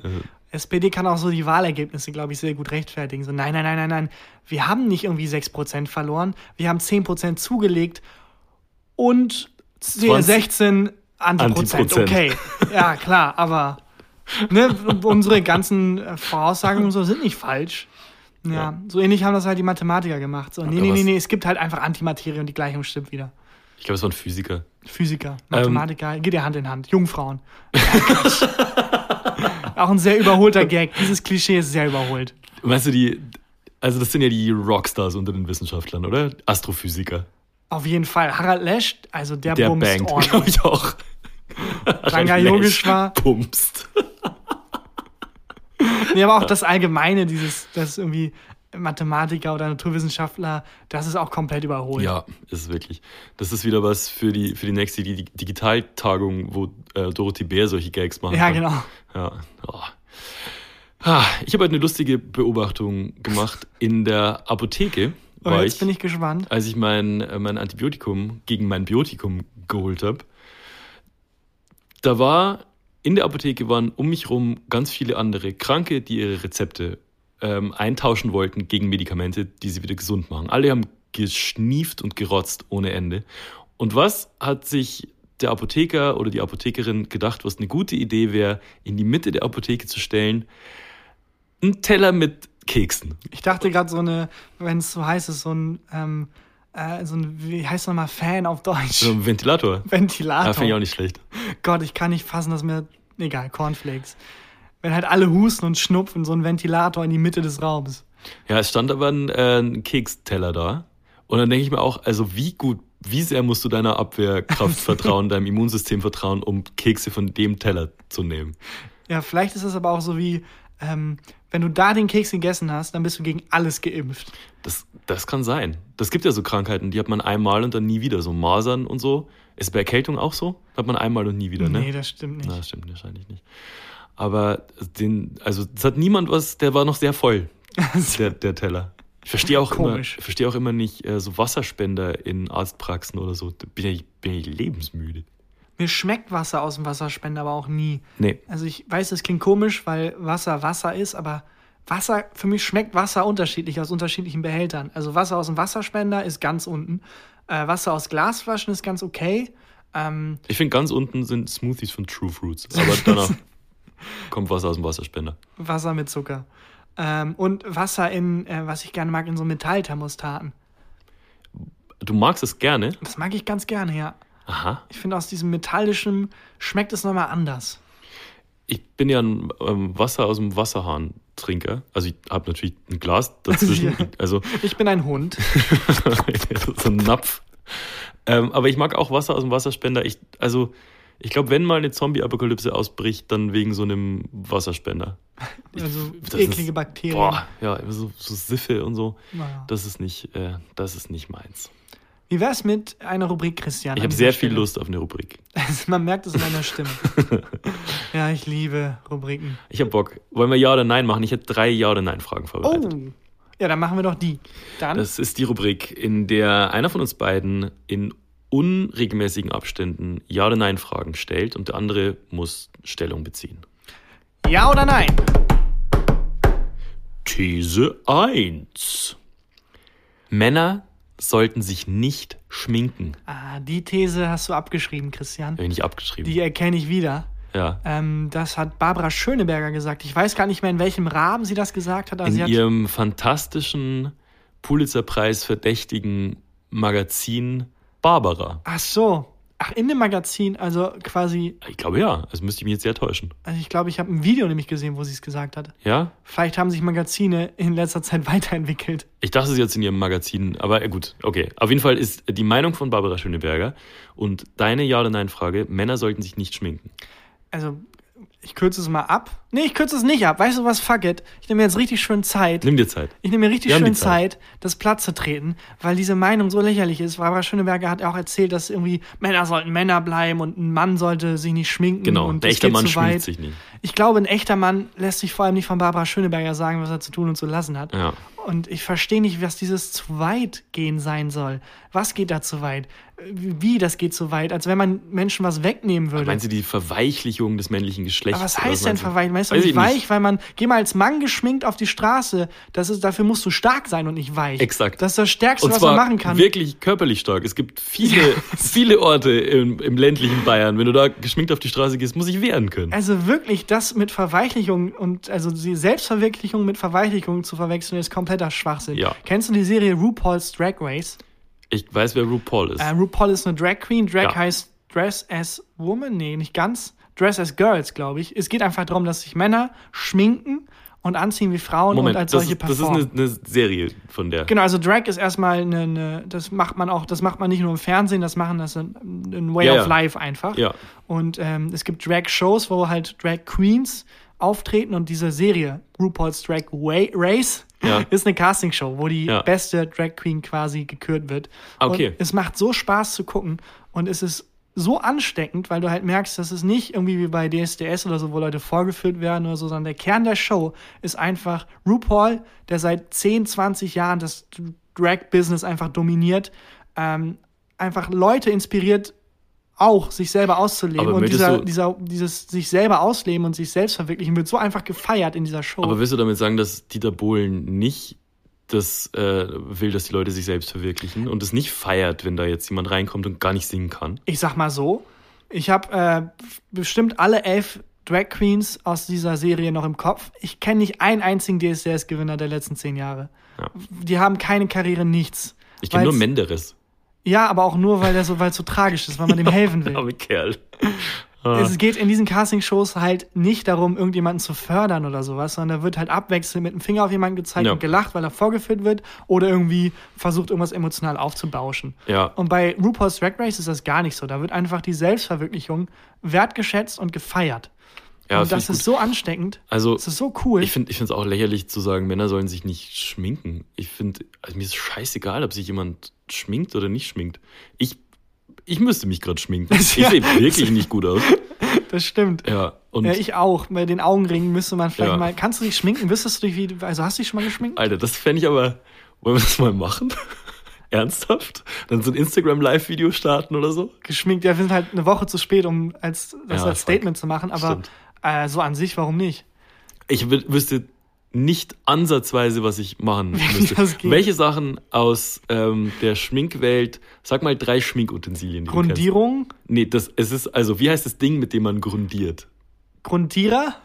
SPD kann auch so die Wahlergebnisse, glaube ich, sehr gut rechtfertigen. So, nein. Wir haben nicht irgendwie 6% verloren, wir haben 10% zugelegt und 16 Antiprozent. Okay, ja klar, aber unsere ganzen Voraussagen und so sind nicht falsch. Ja, so ähnlich haben das halt die Mathematiker gemacht. So, nee, es gibt halt einfach Antimaterie und die Gleichung stimmt wieder. Ich glaube, es waren Physiker. Mathematiker, geht ja Hand in Hand. Jungfrauen. Auch ein sehr überholter Gag. Dieses Klischee ist sehr überholt. Weißt du, das sind ja die Rockstars unter den Wissenschaftlern, oder? Astrophysiker. Auf jeden Fall. Harald Lesch, also der bumst ordentlich. Glaube ich auch. Ranga Yogisch war. Bumst. Nee, aber auch das Allgemeine, dass irgendwie Mathematiker oder Naturwissenschaftler, das ist auch komplett überholt. Ja, ist es wirklich. Das ist wieder was für die nächste Digitaltagung, wo Dorothee Bär solche Gags machen kann. Genau. Ja, genau. Oh. Ich habe halt eine lustige Beobachtung gemacht in der Apotheke. Und jetzt bin ich gespannt. Als ich mein Antibiotikum gegen mein Biotikum geholt habe, in der Apotheke waren um mich rum ganz viele andere Kranke, die ihre Rezepte eintauschen wollten gegen Medikamente, die sie wieder gesund machen. Alle haben geschnieft und gerotzt ohne Ende. Und was hat sich der Apotheker oder die Apothekerin gedacht, was eine gute Idee wäre, in die Mitte der Apotheke zu stellen? Ein Teller mit Keksen. Ich dachte gerade wenn es so heiß ist, wie heißt es nochmal, Fan auf Deutsch? So ein Ventilator. Ja, finde ich auch nicht schlecht. Gott, ich kann nicht fassen, dass mir... Egal, Cornflakes. Wenn halt alle husten und schnupfen, so ein Ventilator in die Mitte des Raums. Ja, es stand aber ein Keksteller da. Und dann denke ich mir auch, also wie sehr musst du deiner Abwehrkraft vertrauen, deinem Immunsystem vertrauen, um Kekse von dem Teller zu nehmen? Ja, vielleicht ist es aber auch so wie... wenn du da den Keks gegessen hast, dann bist du gegen alles geimpft. Das kann sein. Das gibt ja so Krankheiten, die hat man einmal und dann nie wieder. So Masern und so. Ist bei Erkältung auch so? Hat man einmal und nie wieder, ne? Nee, das stimmt nicht. Das stimmt wahrscheinlich nicht. Aber es hat niemand was, der war noch sehr voll, der Teller. Ich verstehe auch immer nicht so Wasserspender in Arztpraxen oder so. Bin ich lebensmüde. Mir schmeckt Wasser aus dem Wasserspender aber auch nie. Nee. Also ich weiß, das klingt komisch, weil Wasser ist, aber für mich schmeckt Wasser unterschiedlich aus unterschiedlichen Behältern. Also Wasser aus dem Wasserspender ist ganz unten. Wasser aus Glasflaschen ist ganz okay. Ich finde, ganz unten sind Smoothies von True Fruits. Aber danach kommt Wasser aus dem Wasserspender. Wasser mit Zucker. Und Wasser was ich gerne mag, in so Metallthermostaten. Du magst es gerne? Das mag ich ganz gerne, ja. Aha. Ich finde, aus diesem Metallischen schmeckt es nochmal anders. Ich bin ja ein Wasser aus dem Wasserhahn-Trinker. Also ich habe natürlich ein Glas dazwischen. Ja. Also, ich bin ein Hund. So ein Napf. Aber ich mag auch Wasser aus dem Wasserspender. Ich glaube, wenn mal eine Zombie-Apokalypse ausbricht, dann wegen so einem Wasserspender. Also eklige Bakterien. Boah, ja, so Siffe und so. Naja. Das ist nicht meins. Wie wär's mit einer Rubrik, Christian? Ich habe sehr viel Lust auf eine Rubrik. Also man merkt es in meiner Stimme. Ja, ich liebe Rubriken. Ich habe Bock. Wollen wir Ja oder Nein machen? Ich hätte 3 Ja oder Nein-Fragen vorbereitet. Oh, ja, dann machen wir doch die. Das ist die Rubrik, in der einer von uns beiden in unregelmäßigen Abständen Ja oder Nein-Fragen stellt und der andere muss Stellung beziehen. Ja oder Nein? These 1. Männer sollten sich nicht schminken. Ah, die These hast du abgeschrieben, Christian. Habe ich nicht abgeschrieben. Die erkenne ich wieder. Ja. Das hat Barbara Schöneberger gesagt. Ich weiß gar nicht mehr, in welchem Rahmen sie das gesagt hat. Aber in ihrem fantastischen Pulitzerpreis verdächtigen Magazin Barbara. Ach so. Ach, in dem Magazin, also quasi... Ich glaube ja, also müsste ich mich jetzt sehr täuschen. Also ich glaube, ich habe ein Video nämlich gesehen, wo sie es gesagt hat. Ja? Vielleicht haben sich Magazine in letzter Zeit weiterentwickelt. Ich dachte, sie hat es in ihrem Magazin, aber gut, okay. Auf jeden Fall ist die Meinung von Barbara Schöneberger und deine Ja- oder Nein-Frage, Männer sollten sich nicht schminken. Also, ich kürze es mal ab. Nee, ich kürze es nicht ab. Weißt du was, fuck it. Ich nehme mir jetzt richtig schön Zeit. Nimm dir Zeit. Ich nehme mir richtig schön Zeit, das platt zu treten, weil diese Meinung so lächerlich ist. Barbara Schöneberger hat ja auch erzählt, dass irgendwie Männer sollten Männer bleiben und ein Mann sollte sich nicht schminken. Genau, und ein echter Mann schminkt sich nicht. Ich glaube, ein echter Mann lässt sich vor allem nicht von Barbara Schöneberger sagen, was er zu tun und zu lassen hat. Ja. Und ich verstehe nicht, was dieses zu weit gehen sein soll. Was geht da zu weit? Wie, das geht zu weit? Als wenn man Menschen was wegnehmen würde. Aber meinst du die Verweichlichung des männlichen Geschlechts? Aber was heißt denn verweichlich? Meinst du nicht weich, weil man, geh mal als Mann geschminkt auf die Straße, dafür musst du stark sein und nicht weich. Exakt. Das ist das Stärkste, und was man machen kann. Wirklich körperlich stark. Es gibt viele Orte im ländlichen Bayern. Wenn du da geschminkt auf die Straße gehst, muss ich wehren können. Also wirklich, das mit Verweichlichung und also die Selbstverwirklichung mit Verweichlichung zu verwechseln, ist komplett Schwachsinn. Ja. Kennst du die Serie RuPaul's Drag Race? Ich weiß, wer RuPaul ist. RuPaul ist eine Drag Queen. Drag heißt Dress as Woman. Nee, nicht ganz. Dress as Girls, glaube ich. Es geht einfach darum, dass sich Männer schminken und anziehen wie Frauen und als solche performen. Das ist eine Serie von der. Genau, also Drag ist erstmal das macht man nicht nur im Fernsehen, das machen das in Way of Life einfach. Ja. Und es gibt Drag-Shows, wo halt Drag Queens auftreten und diese Serie RuPaul's Drag Race ist eine Castingshow, wo die beste Drag Queen quasi gekürt wird. Okay. Und es macht so Spaß zu gucken und es ist so ansteckend, weil du halt merkst, dass es nicht irgendwie wie bei DSDS oder so, wo Leute vorgeführt werden oder so, sondern der Kern der Show ist einfach RuPaul, der seit 10, 20 Jahren das Drag-Business einfach dominiert, einfach Leute inspiriert, auch sich selber auszuleben. Aber und dieses sich selber ausleben und sich selbst verwirklichen wird so einfach gefeiert in dieser Show. Aber willst du damit sagen, dass Dieter Bohlen nicht das will, dass die Leute sich selbst verwirklichen und es nicht feiert, wenn da jetzt jemand reinkommt und gar nicht singen kann? Ich sag mal so, ich habe bestimmt alle 11 Drag Queens aus dieser Serie noch im Kopf. Ich kenne nicht einen einzigen DSDS-Gewinner der letzten 10 Jahre. Ja. Die haben keine Karriere, nichts. Ich kenne nur Menderes. Ja, aber auch nur, weil es so tragisch ist, weil man dem helfen will. Arme Kerl. Ah. Es geht in diesen Castingshows halt nicht darum, irgendjemanden zu fördern oder sowas, sondern da wird halt abwechselnd mit dem Finger auf jemanden gezeigt und gelacht, weil er vorgeführt wird oder irgendwie versucht, irgendwas emotional aufzubauschen. Ja. Und bei RuPaul's Drag Race ist das gar nicht so. Da wird einfach die Selbstverwirklichung wertgeschätzt und gefeiert. Ja, und das ist so ansteckend. Also, das ist so cool. Ich finde es auch lächerlich zu sagen, Männer sollen sich nicht schminken. Ich finde, mir ist scheißegal, ob sich jemand schminkt oder nicht schminkt. Ich müsste mich gerade schminken. Ich sehe wirklich nicht gut aus. Das stimmt. Ja, und ja, ich auch. Bei den Augenringen müsste man vielleicht mal... Kannst du dich schminken? Wüsstest du dich, wie... Also hast du dich schon mal geschminkt? Alter, das fände ich aber... Wollen wir das mal machen? Ernsthaft? Dann so ein Instagram-Live-Video starten oder so? Geschminkt, ja, wir sind halt eine Woche zu spät, um als Statement zu machen, aber so an sich, warum nicht? Ich wüsste nicht ansatzweise, was ich machen müsste. Welche Sachen aus der Schminkwelt, sag mal 3 Schminkutensilien. Grundierung? Nee, es ist, also wie heißt das Ding, mit dem man grundiert? Grundierer?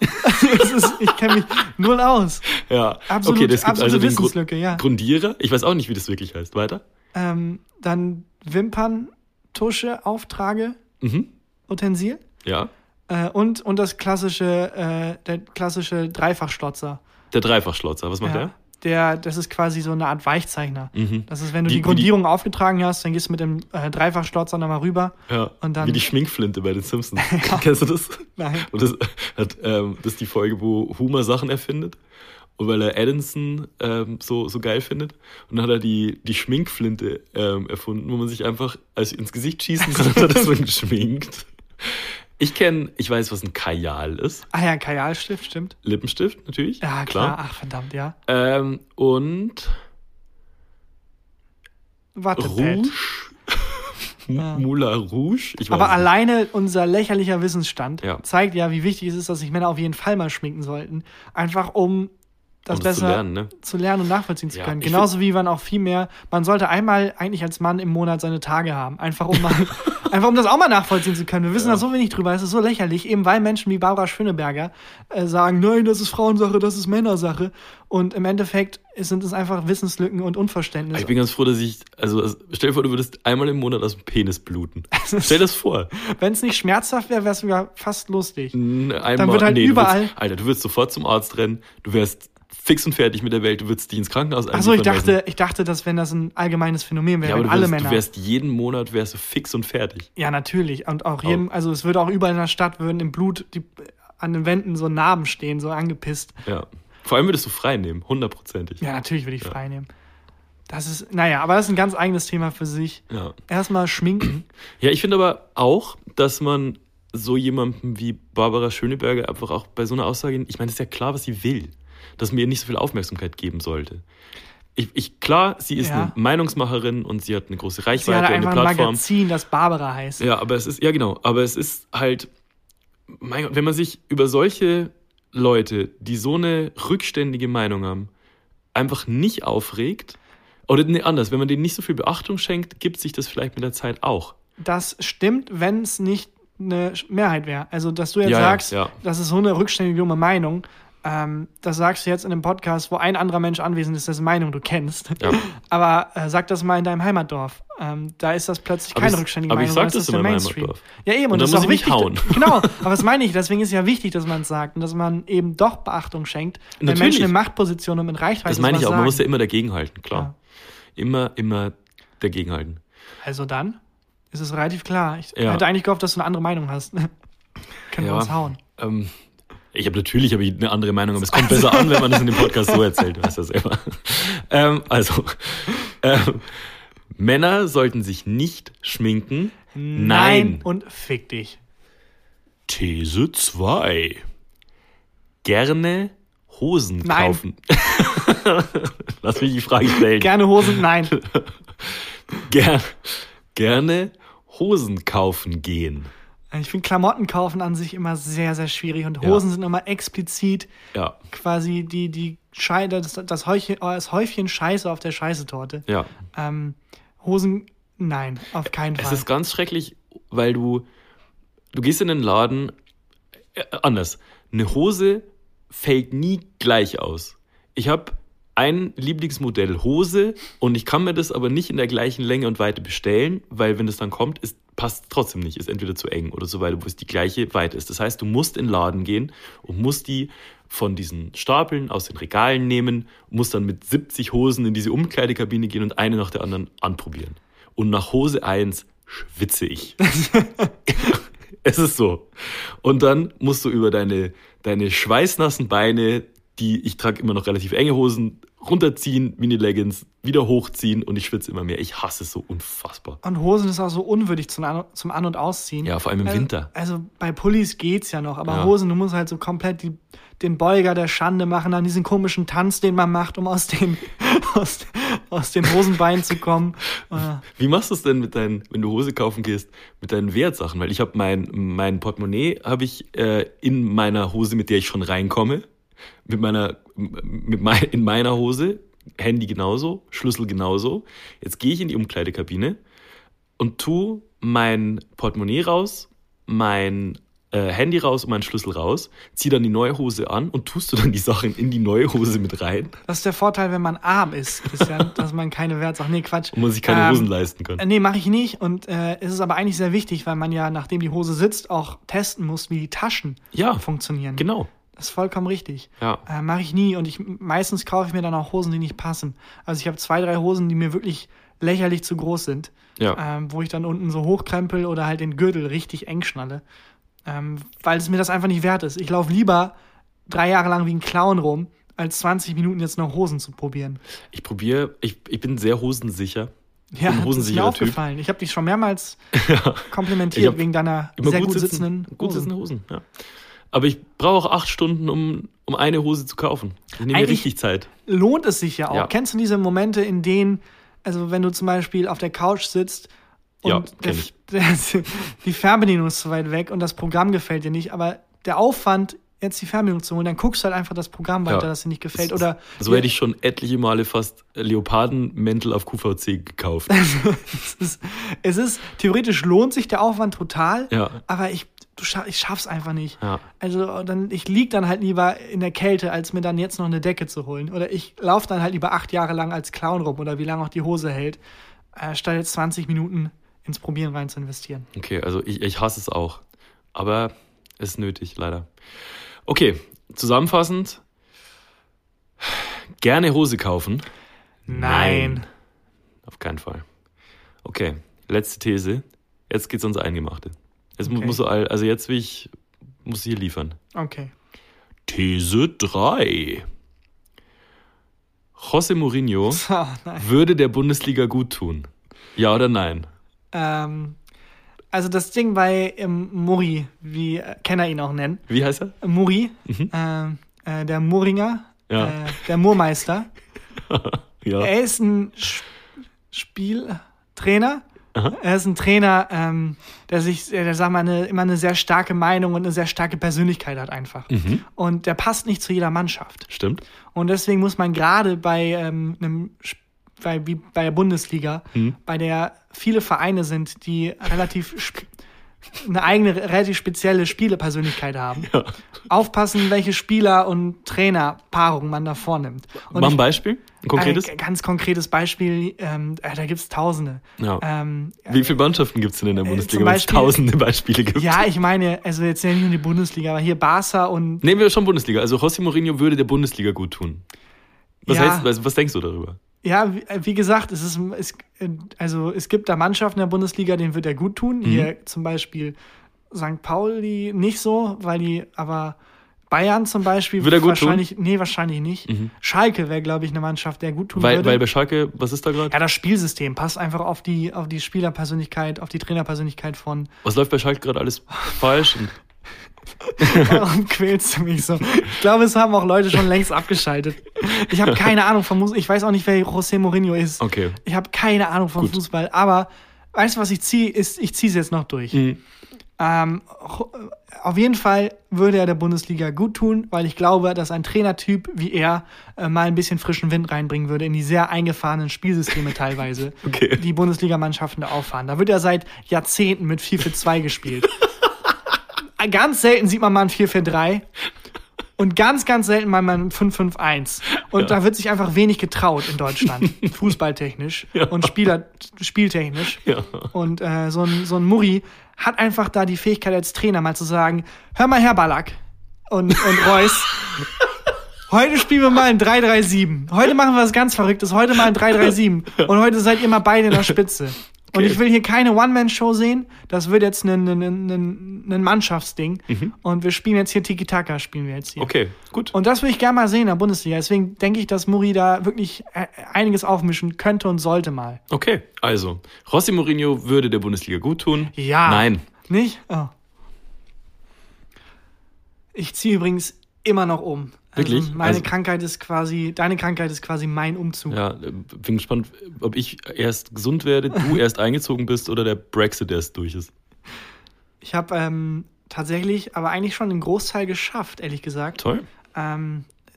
Ich kenne mich null aus. Ja, absolut, okay, das gibt absolute also Wissenslücke, ja. Grundierer? Ich weiß auch nicht, wie das wirklich heißt. Weiter? Dann Wimperntusche, Auftrage, Utensil. Ja. Und das klassische Dreifachschlotzer. Der Dreifachschlotzer, was macht der? Das ist quasi so eine Art Weichzeichner. Mhm. Das ist, wenn du die Grundierung aufgetragen hast, dann gehst du mit dem Dreifachstolzer nochmal rüber. Ja, und dann, wie die Schminkflinte bei den Simpsons. Ja. Kennst du das? Nein. Und das ist die Folge, wo Homer Sachen erfindet. Und weil er Edison so geil findet. Und dann hat er die Schminkflinte erfunden, wo man sich einfach ins Gesicht schießen kann. Und hat er das so geschminkt. Ich weiß, was ein Kajal ist. Ah ja, ein Kajalstift, stimmt. Lippenstift, natürlich. Ja, klar. Ach, verdammt, ja. Und Rouge. Moulin Rouge. Aber alleine unser lächerlicher Wissensstand zeigt ja, wie wichtig es ist, dass sich Männer auf jeden Fall mal schminken sollten. Einfach um das besser zu lernen und nachvollziehen zu können. Genauso wie man auch viel mehr, man sollte einmal eigentlich als Mann im Monat seine Tage haben. Einfach um das auch mal nachvollziehen zu können. Wir wissen da so wenig drüber, es ist so lächerlich, eben weil Menschen wie Barbara Schöneberger sagen, nein, das ist Frauensache, das ist Männersache. Und im Endeffekt sind es einfach Wissenslücken und Unverständnis. Ich bin ganz froh, dass stell dir vor, du würdest einmal im Monat aus dem Penis bluten. Stell dir das vor. Wenn es nicht schmerzhaft wäre, wär's sogar fast lustig. Dann wird halt überall... du würdest sofort zum Arzt rennen, du wärst fix und fertig mit der Welt, du würdest dich ins Krankenhaus einliefern. Achso, ich dachte, dass wenn das ein allgemeines Phänomen wäre, wenn alle Männer... du wärst jeden Monat wärst du fix und fertig. Ja, natürlich. Und auch also es würde auch überall in der Stadt, würden im Blut an den Wänden so Narben stehen, so angepisst. Ja. Vor allem würdest du frei nehmen, 100%. Ja, natürlich würde ich frei nehmen. Das ist, aber das ist ein ganz eigenes Thema für sich. Ja. Erstmal schminken. Ja, ich finde aber auch, dass man so jemanden wie Barbara Schöneberger einfach auch bei so einer Aussage, ich meine, es ist ja klar, was sie will, dass mir nicht so viel Aufmerksamkeit geben sollte. Klar, sie ist eine Meinungsmacherin und sie hat eine große Reichweite und eine Plattform. Sie hat einfach ein Magazin, das Barbara heißt. Ja, aber es ist halt, mein Gott, wenn man sich über solche Leute, die so eine rückständige Meinung haben, einfach nicht aufregt, oder anders, wenn man denen nicht so viel Beachtung schenkt, gibt sich das vielleicht mit der Zeit auch. Das stimmt, wenn es nicht eine Mehrheit wäre. Also, dass du jetzt sagst, das ist so eine rückständige junge Meinung, das sagst du jetzt in einem Podcast, wo ein anderer Mensch anwesend ist, dessen Meinung du kennst. Ja. Aber sag das mal in deinem Heimatdorf. Da ist das plötzlich keine rückständige Meinung. Aber ich sag das in meinem Heimatdorf. Ja, eben. Und das ist auch wichtig. Genau, aber das meine ich. Deswegen ist ja wichtig, dass man es sagt und dass man eben doch Beachtung schenkt, wenn Menschen in Machtpositionen und in Reichweite sind. Das meine ich auch. Man muss ja immer dagegenhalten, klar. Ja. Immer dagegenhalten. Also dann ist es relativ klar. Ich hätte eigentlich gehofft, dass du eine andere Meinung hast. Können wir uns hauen. Natürlich habe ich eine andere Meinung, aber es kommt besser an, wenn man das in dem Podcast so erzählt. Du weißt das selber. Männer sollten sich nicht schminken. Nein. Und fick dich. These 2. Gerne Hosen kaufen. Lass mich die Frage stellen. Gerne Hosen, nein. Gerne Hosen kaufen gehen. Ich finde Klamotten kaufen an sich immer sehr, sehr schwierig und Hosen sind immer explizit quasi das Häufchen Scheiße auf der Scheißetorte. Ja. Hosen, nein, auf keinen Fall. Es ist ganz schrecklich, weil du gehst in den Laden, anders, eine Hose fällt nie gleich aus. Ich habe ein Lieblingsmodell Hose und ich kann mir das aber nicht in der gleichen Länge und Weite bestellen, weil wenn das dann kommt, passt trotzdem nicht, ist entweder zu eng oder so weiter, wo es die gleiche Weite ist. Das heißt, du musst in den Laden gehen und musst die von diesen Stapeln aus den Regalen nehmen, musst dann mit 70 Hosen in diese Umkleidekabine gehen und eine nach der anderen anprobieren. Und nach Hose 1 schwitze ich. Es ist so. Und dann musst du über deine schweißnassen Beine, ich trage immer noch relativ enge Hosen, runterziehen, Mini-Leggings, wieder hochziehen und ich schwitze immer mehr. Ich hasse es so unfassbar. Und Hosen ist auch so unwürdig zum An- und Ausziehen. Ja, vor allem im Winter. Also bei Pullis geht's ja noch, aber ja. Hosen, du musst halt so komplett den Beuger der Schande machen, dann diesen komischen Tanz, den man macht, um aus den Hosenbeinen zu kommen. Wie machst du es denn mit wenn du Hose kaufen gehst, mit deinen Wertsachen? Weil ich habe mein Portemonnaie habe ich in meiner Hose, mit der ich schon reinkomme. In meiner Hose, Handy genauso, Schlüssel genauso. Jetzt gehe ich in die Umkleidekabine und tue mein Portemonnaie raus, mein Handy raus und meinen Schlüssel raus, zieh dann die neue Hose an und tust du dann die Sachen in die neue Hose mit rein. Das ist der Vorteil, wenn man arm ist, Christian, dass man keine Wertsachen, nee, Quatsch. Und man sich keine Hosen leisten kann. Nee, mache ich nicht und es ist aber eigentlich sehr wichtig, weil man ja, nachdem die Hose sitzt, auch testen muss, wie die Taschen funktionieren. Genau. Das ist vollkommen richtig. Ja. Mache ich nie und meistens kaufe ich mir dann auch Hosen, die nicht passen. Also ich habe 2, 3 Hosen, die mir wirklich lächerlich zu groß sind, wo ich dann unten so hochkrempel oder halt den Gürtel richtig eng schnalle, weil es mir das einfach nicht wert ist. Ich laufe lieber 3 Jahre lang wie ein Clown rum, als 20 Minuten jetzt noch Hosen zu probieren. Ich bin sehr hosensicher. Ja, das ist mir aufgefallen. Typ. Ich habe dich schon mehrmals komplimentiert wegen deiner sehr gut sitzenden Hosen. Gut sitzende Hosen, ja. Aber ich brauche auch 8 Stunden, um eine Hose zu kaufen. Ich nehme mir richtig Zeit. Lohnt es sich ja auch. Ja. Kennst du diese Momente, in denen, also wenn du zum Beispiel auf der Couch sitzt und die Fernbedienung ist zu weit weg und das Programm gefällt dir nicht, aber der Aufwand, jetzt die Fernbedienung zu holen, dann guckst du halt einfach das Programm weiter, das dir nicht gefällt. Oder so hätte ich schon etliche Male fast Leopardenmäntel auf QVC gekauft. Also, es ist theoretisch lohnt sich der Aufwand total, aber ich schaff's einfach nicht. Ja. Also ich lieg dann halt lieber in der Kälte, als mir dann jetzt noch eine Decke zu holen. Oder ich laufe dann halt lieber 8 Jahre lang als Clown rum oder wie lange auch die Hose hält, statt jetzt 20 Minuten ins Probieren rein zu investieren. Okay, also ich hasse es auch. Aber es ist nötig, leider. Okay, zusammenfassend. Gerne Hose kaufen? Nein. Auf keinen Fall. Okay, letzte These. Jetzt geht's ans Eingemachte. Jetzt muss ich hier liefern. Okay. These 3. José Mourinho würde der Bundesliga gut tun. Ja oder nein? Also das Ding bei Muri, wie Kenner ihn auch nennen. Wie heißt er? Muri, der Muringer, der Murmeister. Ja. Er ist ein Spieltrainer. Aha. Er ist ein Trainer, der immer eine sehr starke Meinung und eine sehr starke Persönlichkeit hat einfach. Mhm. Und der passt nicht zu jeder Mannschaft. Stimmt. Und deswegen muss man gerade bei der Bundesliga, bei der viele Vereine sind, die eine eigene, relativ spezielle Spielerpersönlichkeit haben, aufpassen, welche Spieler- und Trainerpaarung man da vornimmt. Mach ein Beispiel, ein konkretes? Ein ganz konkretes Beispiel, da gibt es Tausende. Ja. Wie viele Mannschaften gibt es denn in der Bundesliga, wenn es Tausende Beispiele gibt? Ja, ich meine, also jetzt nicht nur die Bundesliga, aber hier Barca und... Nehmen wir schon Bundesliga, also José Mourinho würde der Bundesliga gut tun. Was denkst du darüber? Ja, wie gesagt, es gibt da Mannschaften in der Bundesliga, denen wird er gut tun. Hier zum Beispiel St. Pauli nicht so, aber Bayern zum Beispiel wird er gut wahrscheinlich tun? Nee, wahrscheinlich nicht. Mhm. Schalke wäre, glaube ich, eine Mannschaft, der gut tun würde. Weil bei Schalke, was ist da gerade? Ja, das Spielsystem passt einfach auf die Spielerpersönlichkeit, auf die Trainerpersönlichkeit von. Was läuft bei Schalke gerade alles falsch? Warum quälst du mich so? Ich glaube, es haben auch Leute schon längst abgeschaltet. Ich habe keine Ahnung von Fußball. Ich weiß auch nicht, wer José Mourinho ist. Okay. Ich habe keine Ahnung von Fußball. Aber weißt du, was ich ziehe? Ich ziehe es jetzt noch durch. Mhm. Auf jeden Fall würde er der Bundesliga gut tun, weil ich glaube, dass ein Trainertyp wie er mal ein bisschen frischen Wind reinbringen würde in die sehr eingefahrenen Spielsysteme teilweise, die Bundesligamannschaften da auffahren. Da wird er seit Jahrzehnten mit 4-4-2 gespielt. Ganz selten sieht man mal ein 4-4-3 und ganz, ganz selten mal ein 5-5-1. Und da wird sich einfach wenig getraut in Deutschland, fußballtechnisch und spieltechnisch. Ja. Und so ein Muri hat einfach da die Fähigkeit als Trainer mal zu sagen, hör mal her, Ballack und Reus, heute spielen wir mal ein 3-3-7. Heute machen wir was ganz Verrücktes, heute mal ein 3-3-7. Und heute seid ihr mal beide in der Spitze. Okay. Und ich will hier keine One-Man-Show sehen. Das wird jetzt ein Mannschaftsding. Mhm. Und wir spielen jetzt hier Tiki-Taka, spielen wir jetzt hier. Okay, gut. Und das würde ich gerne mal sehen in der Bundesliga. Deswegen denke ich, dass Muri da wirklich einiges aufmischen könnte und sollte mal. Okay, also, José Mourinho würde der Bundesliga gut tun. Ja. Nein. Nicht? Oh. Ich ziehe übrigens immer noch um. Wirklich? Also meine Krankheit ist quasi, deine Krankheit ist quasi mein Umzug. Ja, bin gespannt, ob ich erst gesund werde, du erst eingezogen bist oder der Brexit erst durch ist. Ich habe tatsächlich, aber eigentlich schon einen Großteil geschafft, ehrlich gesagt. Toll.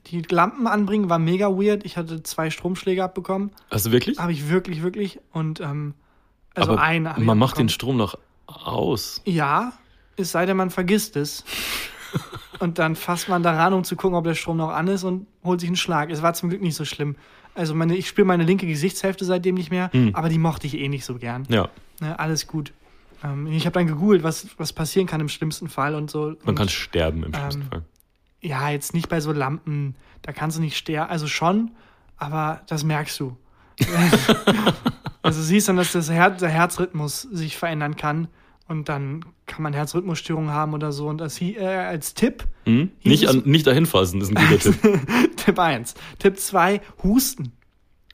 Die Lampen anbringen war mega weird. Ich hatte 2 Stromschläge abbekommen. Hast du wirklich? Habe ich wirklich, wirklich. Und also aber einen. Man macht den Strom noch aus. Ja, es sei denn, man vergisst es. Und dann fasst man daran, um zu gucken, ob der Strom noch an ist und holt sich einen Schlag. Es war zum Glück nicht so schlimm. Also ich spüre meine linke Gesichtshälfte seitdem nicht mehr, aber die mochte ich eh nicht so gern. Ja. Ne, alles gut. Ich habe dann gegoogelt, was passieren kann im schlimmsten Fall und so. Man kann sterben im schlimmsten Fall. Ja, jetzt nicht bei so Lampen. Da kannst du nicht sterben. Also schon, aber das merkst du. Also siehst dann, dass der Herzrhythmus sich verändern kann. Und dann kann man Herzrhythmusstörungen haben oder so. Und als Tipp... Nicht dahin fassen, ist ein guter Tipp. Tipp 1. Tipp 2, husten.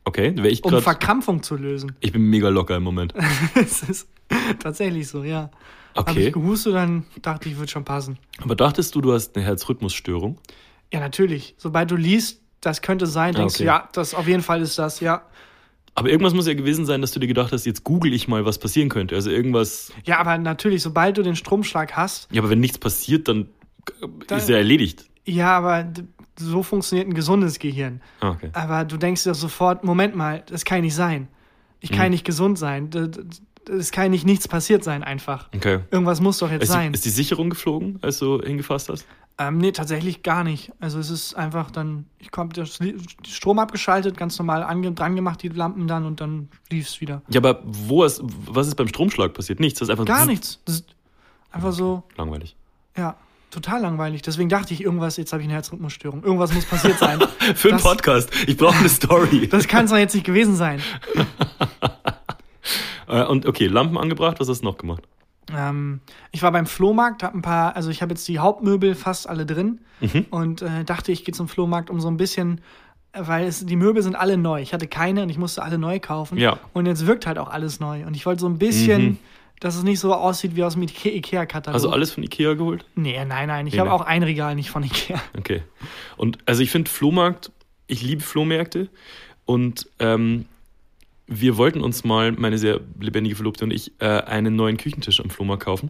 Okay. Um Verkrampfung zu lösen. Ich bin mega locker im Moment. Das ist tatsächlich so, ja. Okay. Habe ich gehustet, dann dachte ich, wird schon passen. Aber dachtest du hast eine Herzrhythmusstörung? Ja, natürlich. Sobald du liest, das könnte sein, denkst du, ja, das auf jeden Fall ist das, ja. Aber irgendwas muss ja gewesen sein, dass du dir gedacht hast, jetzt google ich mal, was passieren könnte. Also irgendwas... Ja, aber natürlich, sobald du den Stromschlag hast... Ja, aber wenn nichts passiert, dann ist er erledigt. Ja, aber so funktioniert ein gesundes Gehirn. Okay. Aber du denkst dir sofort, Moment mal, das kann nicht sein. Ich kann nicht gesund sein. Es kann nicht nichts passiert sein einfach. Okay. Irgendwas muss doch jetzt sein. Ist die Sicherung geflogen, als du hingefasst hast? Nee, tatsächlich gar nicht. Also es ist einfach dann, ich komme der Strom abgeschaltet, ganz normal dran gemacht, die Lampen dann und dann lief es wieder. Ja, aber was ist beim Stromschlag passiert? Nichts? Das ist einfach gar nichts. Das ist einfach so. Langweilig. Ja, total langweilig. Deswegen dachte ich, irgendwas, jetzt habe ich eine Herzrhythmusstörung. Irgendwas muss passiert sein. Für einen Podcast. Ich brauche eine Story. Das kann es doch jetzt nicht gewesen sein. Und okay, Lampen angebracht, was hast du noch gemacht? Ich war beim Flohmarkt, ich habe jetzt die Hauptmöbel fast alle drin und dachte, ich gehe zum Flohmarkt, um so ein bisschen, weil die Möbel sind alle neu. Ich hatte keine und ich musste alle neu kaufen. Ja. Und jetzt wirkt halt auch alles neu. Und ich wollte so ein bisschen, dass es nicht so aussieht wie aus dem Ikea-Katalog. Also alles von Ikea geholt? Nee, nein. Ich habe auch ein Regal nicht von Ikea. Okay. Und also ich finde Flohmarkt, ich liebe Flohmärkte und wir wollten uns mal, meine sehr lebendige Verlobte und ich, einen neuen Küchentisch am Flohmarkt kaufen.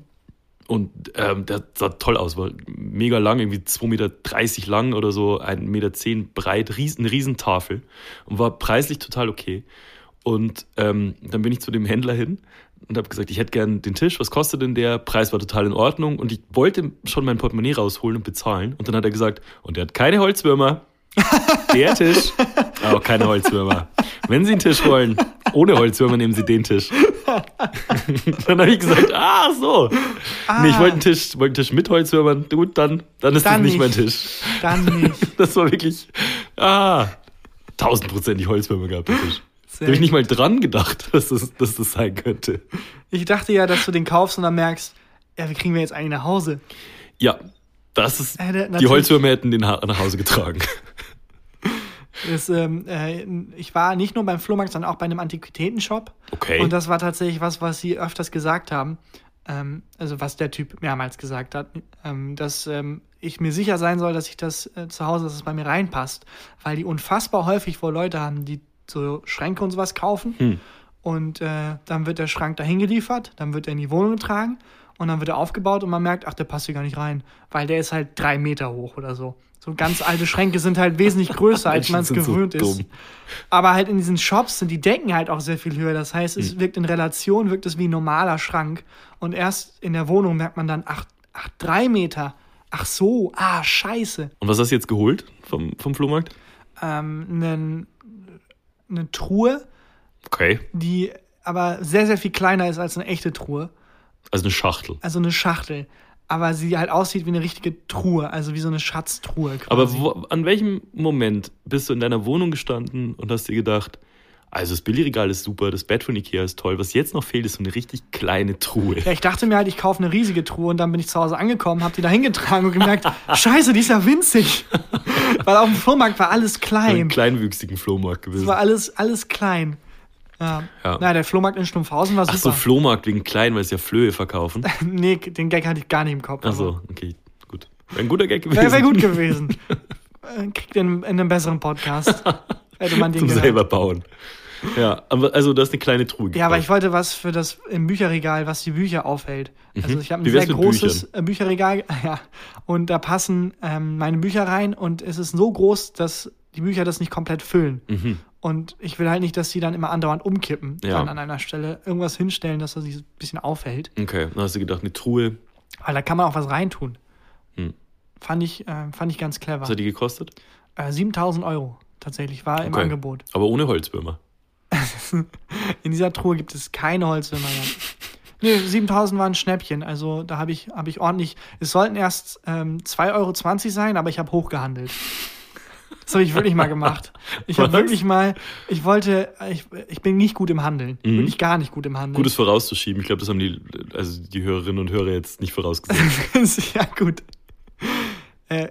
Und der sah toll aus, war mega lang, irgendwie 2,30 Meter lang oder so, 1,10 Meter breit, eine Riesentafel und war preislich total okay. Und dann bin ich zu dem Händler hin und habe gesagt, ich hätte gern den Tisch, was kostet denn der? Preis war total in Ordnung und ich wollte schon mein Portemonnaie rausholen und bezahlen. Und dann hat er gesagt, und der hat keine Holzwürmer. Der Tisch, aber keine Holzwürmer. Wenn Sie einen Tisch wollen, ohne Holzwürmer, nehmen Sie den Tisch. Dann habe ich gesagt, so. Nee, ich wollte einen Tisch mit Holzwürmern. Gut, dann ist das nicht mein Tisch. Dann nicht. Das war wirklich, 1000% Holzwürmer gehabt, der Tisch. Da habe ich nicht mal dran gedacht, dass das sein könnte. Ich dachte ja, dass du den kaufst und dann merkst, ja, wie kriegen wir jetzt eigentlich nach Hause? Ja, das ist, die Holzwürmer hätten den nach Hause getragen. Ich war nicht nur beim Flohmarkt, sondern auch bei einem Antiquitätenshop. Okay. Und das war tatsächlich was sie öfters gesagt haben. Also was der Typ mehrmals gesagt hat. Dass ich mir sicher sein soll, dass ich das zu Hause, dass es bei mir reinpasst. Weil die unfassbar häufig wohl Leute haben, die so Schränke und sowas kaufen. Und dann wird der Schrank dahin geliefert, dann wird er in die Wohnung getragen. Und dann wird er aufgebaut und man merkt, der passt hier gar nicht rein. Weil der ist halt 3 Meter hoch oder so. So ganz alte Schränke sind halt wesentlich größer, als man es gewöhnt ist. Dumm. Aber halt in diesen Shops sind die Decken halt auch sehr viel höher. Das heißt, es wirkt in Relation, wirkt es wie ein normaler Schrank. Und erst in der Wohnung merkt man dann, 3 Meter. Ach so, scheiße. Und was hast du jetzt geholt vom Flohmarkt? Eine Truhe. Okay. Die aber sehr, sehr viel kleiner ist als eine echte Truhe. Also eine Schachtel. Aber sie halt aussieht wie eine richtige Truhe, also wie so eine Schatztruhe quasi. Aber an welchem Moment bist du in deiner Wohnung gestanden und hast dir gedacht, Also das Billigregal ist super, das Bett von Ikea ist toll. Was jetzt noch fehlt, ist so eine richtig kleine Truhe. Ja, ich dachte mir halt, ich kaufe eine riesige Truhe und dann bin ich zu Hause angekommen, habe die da hingetragen und gemerkt, scheiße, die ist ja winzig. Weil auf dem Flohmarkt war alles klein. Ein kleinwüchsigen Flohmarkt gewesen. Es war alles klein. Ja. Nein, der Flohmarkt in Stumpfhausen war super. Ach so, Flohmarkt wegen klein, weil es ja Flöhe verkaufen. Nee, den Gag hatte ich gar nicht im Kopf. Ach so, okay, gut. Wäre ein guter Gag gewesen. Wäre gut gewesen. Kriegt den in einem besseren Podcast. Hätte man den zum gehört. Selber bauen. Ja, aber also du hast eine kleine Truhe gekauft. Ja, aber ich wollte was für das im Bücherregal, was die Bücher aufhält. Also ich habe ein sehr großes Bücherregal, ja, und da passen meine Bücher rein und es ist so groß, dass die Bücher das nicht komplett füllen. Mhm. Und ich will halt nicht, dass die dann immer andauernd umkippen, ja. Dann an einer Stelle irgendwas hinstellen, dass das sich ein bisschen aufhält. Okay, dann hast du gedacht, eine Truhe. Aber da kann man auch was reintun. Mhm. Fand ich ganz clever. Was hat die gekostet? 7.000 Euro tatsächlich, war okay. Im Angebot. Aber ohne Holzwürmer. In dieser Truhe gibt es keine Holzwürmer mehr. Nee, 7.000 waren ein Schnäppchen. Also da hab ich ordentlich... Es sollten erst 2,20 € sein, aber ich habe hochgehandelt. Das habe ich wirklich mal gemacht. Ich habe wirklich mal... Ich bin nicht gut im Handeln. Mhm. Bin ich gar nicht gut im Handeln. Gutes vorauszuschieben. Ich glaube, das haben die Hörerinnen und Hörer jetzt nicht vorausgesagt. Ja, gut.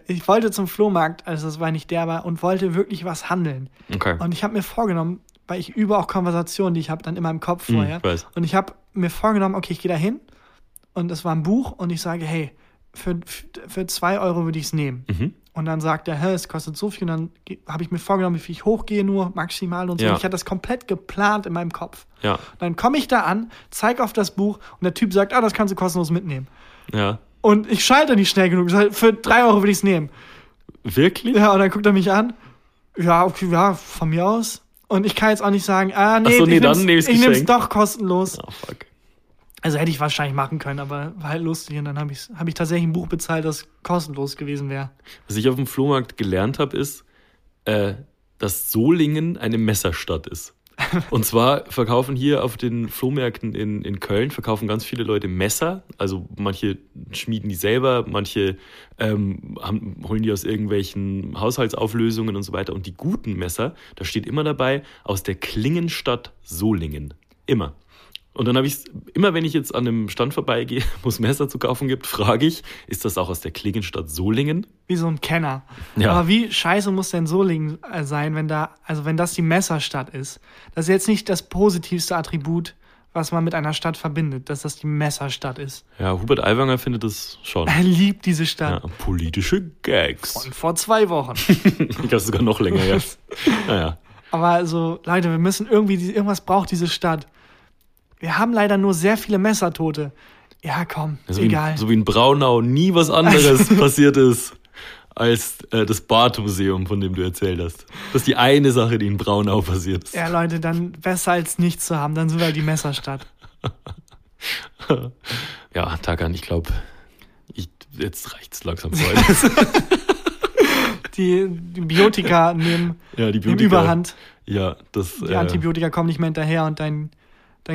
Ich wollte zum Flohmarkt, also das war nicht derbar, und wollte wirklich was handeln. Okay. Und ich habe mir vorgenommen... Weil ich übe auch Konversationen, die ich habe dann immer im Kopf vorher. Und ich habe mir vorgenommen, okay, ich gehe da hin und es war ein Buch und ich sage, hey, für 2 € würde ich es nehmen. Mhm. Und dann sagt er, hä, es kostet so viel. Und dann habe ich mir vorgenommen, wie viel ich hochgehe nur, maximal und so. Ja. Und ich hatte das komplett geplant in meinem Kopf. Ja. Und dann komme ich da an, zeige auf das Buch und der Typ sagt, das kannst du kostenlos mitnehmen. Ja. Und ich schalte nicht schnell genug. Ich sage, für 3 € würde ich es nehmen. Wirklich? Ja, und dann guckt er mich an. Ja, okay, ja, von mir aus. Und ich kann jetzt auch nicht sagen, ich nehme es doch kostenlos. Oh, fuck. Also hätte ich wahrscheinlich machen können, aber war halt lustig. Und dann hab ich tatsächlich ein Buch bezahlt, das kostenlos gewesen wäre. Was ich auf dem Flohmarkt gelernt habe, ist, dass Solingen eine Messerstadt ist. Und zwar verkaufen hier auf den Flohmärkten in Köln, verkaufen ganz viele Leute Messer. Also manche schmieden die selber, manche holen die aus irgendwelchen Haushaltsauflösungen und so weiter. Und die guten Messer, da steht immer dabei, aus der Klingenstadt Solingen. Immer. Und dann habe ich immer, wenn ich jetzt an einem Stand vorbeigehe, wo es Messer zu kaufen gibt, frage ich, ist das auch aus der Klingenstadt Solingen? Wie so ein Kenner. Ja. Aber wie scheiße muss denn Solingen sein, wenn das die Messerstadt ist? Das ist jetzt nicht das positivste Attribut, was man mit einer Stadt verbindet, dass das die Messerstadt ist. Ja, Hubert Aiwanger findet das schon. Er liebt diese Stadt. Ja, politische Gags. Von vor 2 Wochen. Ich glaube sogar noch länger, ja. Naja. Aber also, Leute, wir müssen irgendwas braucht diese Stadt. Wir haben leider nur sehr viele Messertote. Ja, komm, also egal. So wie in Braunau nie was anderes passiert ist als das Barth-Museum, von dem du erzählt hast. Das ist die eine Sache, die in Braunau passiert ist. Ja, Leute, dann besser als nichts zu haben. Dann sind wir halt die Messerstadt. Ja, Tarkan, ich glaube, jetzt reicht's langsam weiter. Die Biotika nehmen Überhand. Ja, die Antibiotika kommen nicht mehr hinterher und dein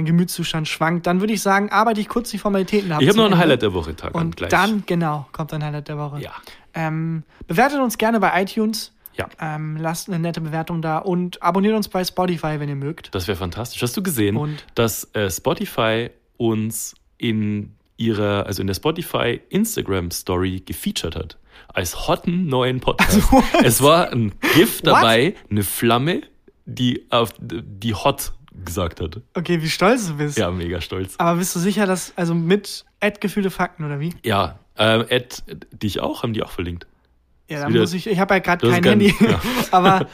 Gemütszustand schwankt, dann würde ich sagen, arbeite ich kurz die Formalitäten ab. Ich habe noch ein Highlight der Woche, Tarkan. Und gleich. Dann, genau, kommt ein Highlight der Woche. Ja. Bewertet uns gerne bei iTunes. Ja. Lasst eine nette Bewertung da und abonniert uns bei Spotify, wenn ihr mögt. Das wäre fantastisch. Hast du gesehen, dass Spotify uns in der Spotify Instagram Story gefeatured hat? Als hotten neuen Podcast. Also, es war ein GIF dabei, eine Flamme, die hot gesagt hat. Okay, wie stolz du bist. Ja, mega stolz. Aber bist du sicher, dass, also mit Gefühlte Fakten oder wie? Ja, dich auch, haben die auch verlinkt. Ja, dann ich habe ja gerade kein Handy. Ja. Aber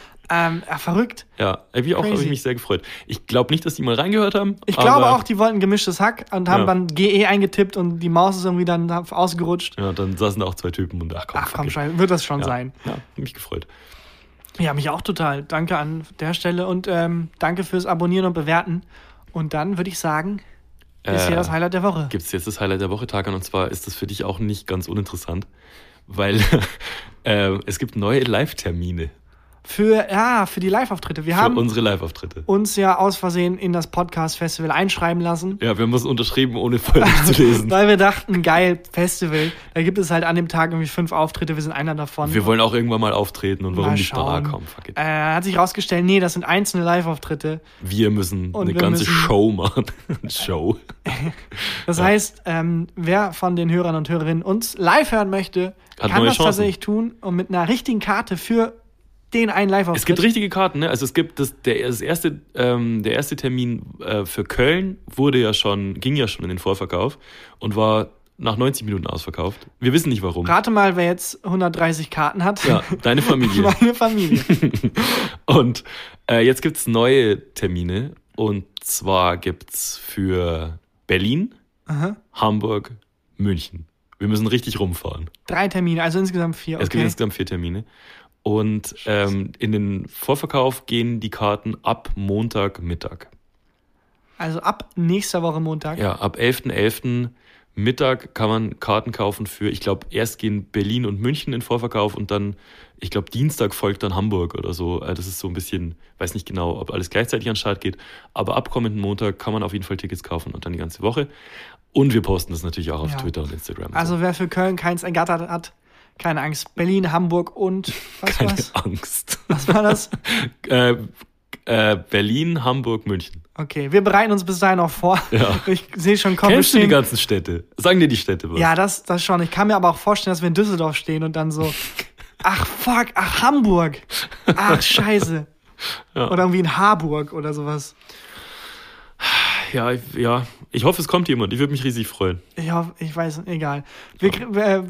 verrückt. Ja, habe ich mich sehr gefreut. Ich glaube nicht, dass die mal reingehört haben. Ich glaube auch, die wollten gemischtes Hack und haben dann GE eingetippt und die Maus ist irgendwie dann ausgerutscht. Ja, dann saßen da auch 2 Typen und ach komm, scheiße, wird das schon sein. Ja, hab mich gefreut. Ja, mich auch total. Danke an der Stelle und danke fürs Abonnieren und Bewerten. Und dann würde ich sagen, ist hier das Highlight der Woche. Gibt's jetzt das Highlight der Woche, Tarkan? Und zwar ist das für dich auch nicht ganz uninteressant, weil es gibt neue Live-Termine. Für die Live-Auftritte. Wir haben unsere Live-Auftritte. Uns ja aus Versehen in das Podcast-Festival einschreiben lassen. Ja, wir haben es unterschrieben, ohne vorher zu lesen. Weil wir dachten, geil, Festival. Da gibt es halt an dem Tag irgendwie 5 Auftritte, wir sind einer davon. Wir wollen auch irgendwann mal auftreten und warum nicht Bar kommen. Fuck it. Hat sich rausgestellt, nee, das sind einzelne Live-Auftritte. Wir müssen und eine ganze Show machen. Show. Das heißt, wer von den Hörern und Hörerinnen uns live hören möchte, kann das tatsächlich tun und mit einer richtigen Karte für den einen Live-Auftritt. Es gibt richtige Karten, ne? Also es gibt der erste Termin für Köln ging ja schon in den Vorverkauf und war nach 90 Minuten ausverkauft. Wir wissen nicht warum. Rate mal, wer jetzt 130 Karten hat. Ja, deine Familie. Meine Familie. Und jetzt gibt es neue Termine und zwar gibt es für Berlin, aha, Hamburg, München. Wir müssen richtig rumfahren. 3 Termine, also insgesamt 4. Okay. Es gibt insgesamt 4 Termine. Und in den Vorverkauf gehen die Karten ab Montagmittag. Also ab nächster Woche Montag? Ja, ab 11.11. Mittag kann man Karten kaufen für, ich glaube, erst gehen Berlin und München in Vorverkauf und dann, ich glaube, Dienstag folgt dann Hamburg oder so. Das ist so ein bisschen, weiß nicht genau, ob alles gleichzeitig an den Start geht. Aber ab kommenden Montag kann man auf jeden Fall Tickets kaufen und dann die ganze Woche. Und wir posten das natürlich auch auf Twitter und Instagram. Also wer für Köln keins ergattert hat, keine Angst. Berlin, Hamburg und Angst. Was war das? Berlin, Hamburg, München. Okay, wir bereiten uns bis dahin auch vor. Ja. Ich sehe schon, kennst du die ganzen Städte? Sagen dir die Städte was? Ja, das schon. Ich kann mir aber auch vorstellen, dass wir in Düsseldorf stehen und dann so, ach fuck, ach Hamburg, ach scheiße. Ja. Oder irgendwie in Harburg oder sowas. Ja, ich hoffe, es kommt jemand. Ich würde mich riesig freuen. Ich weiß, egal. Wir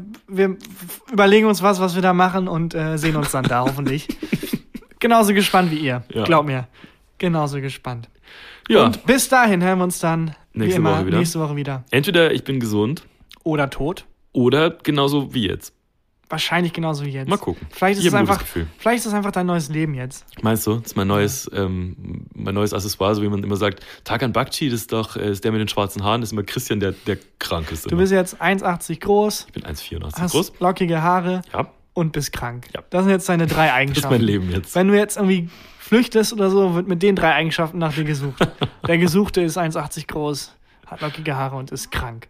überlegen uns was wir da machen und sehen uns dann da hoffentlich. Genauso gespannt wie ihr. Ja. Glaub mir. Genauso gespannt. Ja. Und bis dahin hören wir uns dann nächste Woche wieder. Entweder ich bin gesund. Oder tot. Oder genauso wie jetzt. Wahrscheinlich genauso wie jetzt. Mal gucken. Vielleicht ist es einfach dein neues Leben jetzt. Meinst du? Das ist mein neues Accessoire, so wie man immer sagt. Tarkan Bakçı, das ist doch ist der mit den schwarzen Haaren, das ist immer Christian, der krank ist. Du bist jetzt 1,80 groß. Ich bin 1,84 groß. Hast lockige Haare. Ja. Und bist krank. Ja. Das sind jetzt deine 3 Eigenschaften. Das ist mein Leben jetzt. Wenn du jetzt irgendwie flüchtest oder so, wird mit den 3 Eigenschaften nach dir gesucht. Der Gesuchte ist 1,80 groß, hat lockige Haare und ist krank.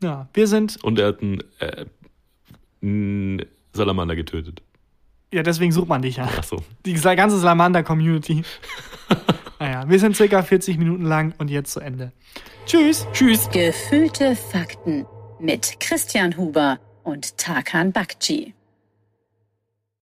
Ja, wir sind... Und er hat einen... Salamander getötet. Ja, deswegen sucht man dich ja. Ach so. Die ganze Salamander-Community. Naja, wir sind ca. 40 Minuten lang und jetzt zu Ende. Tschüss. Tschüss. Gefühlte Fakten mit Christian Huber und Tarkan Bakçı.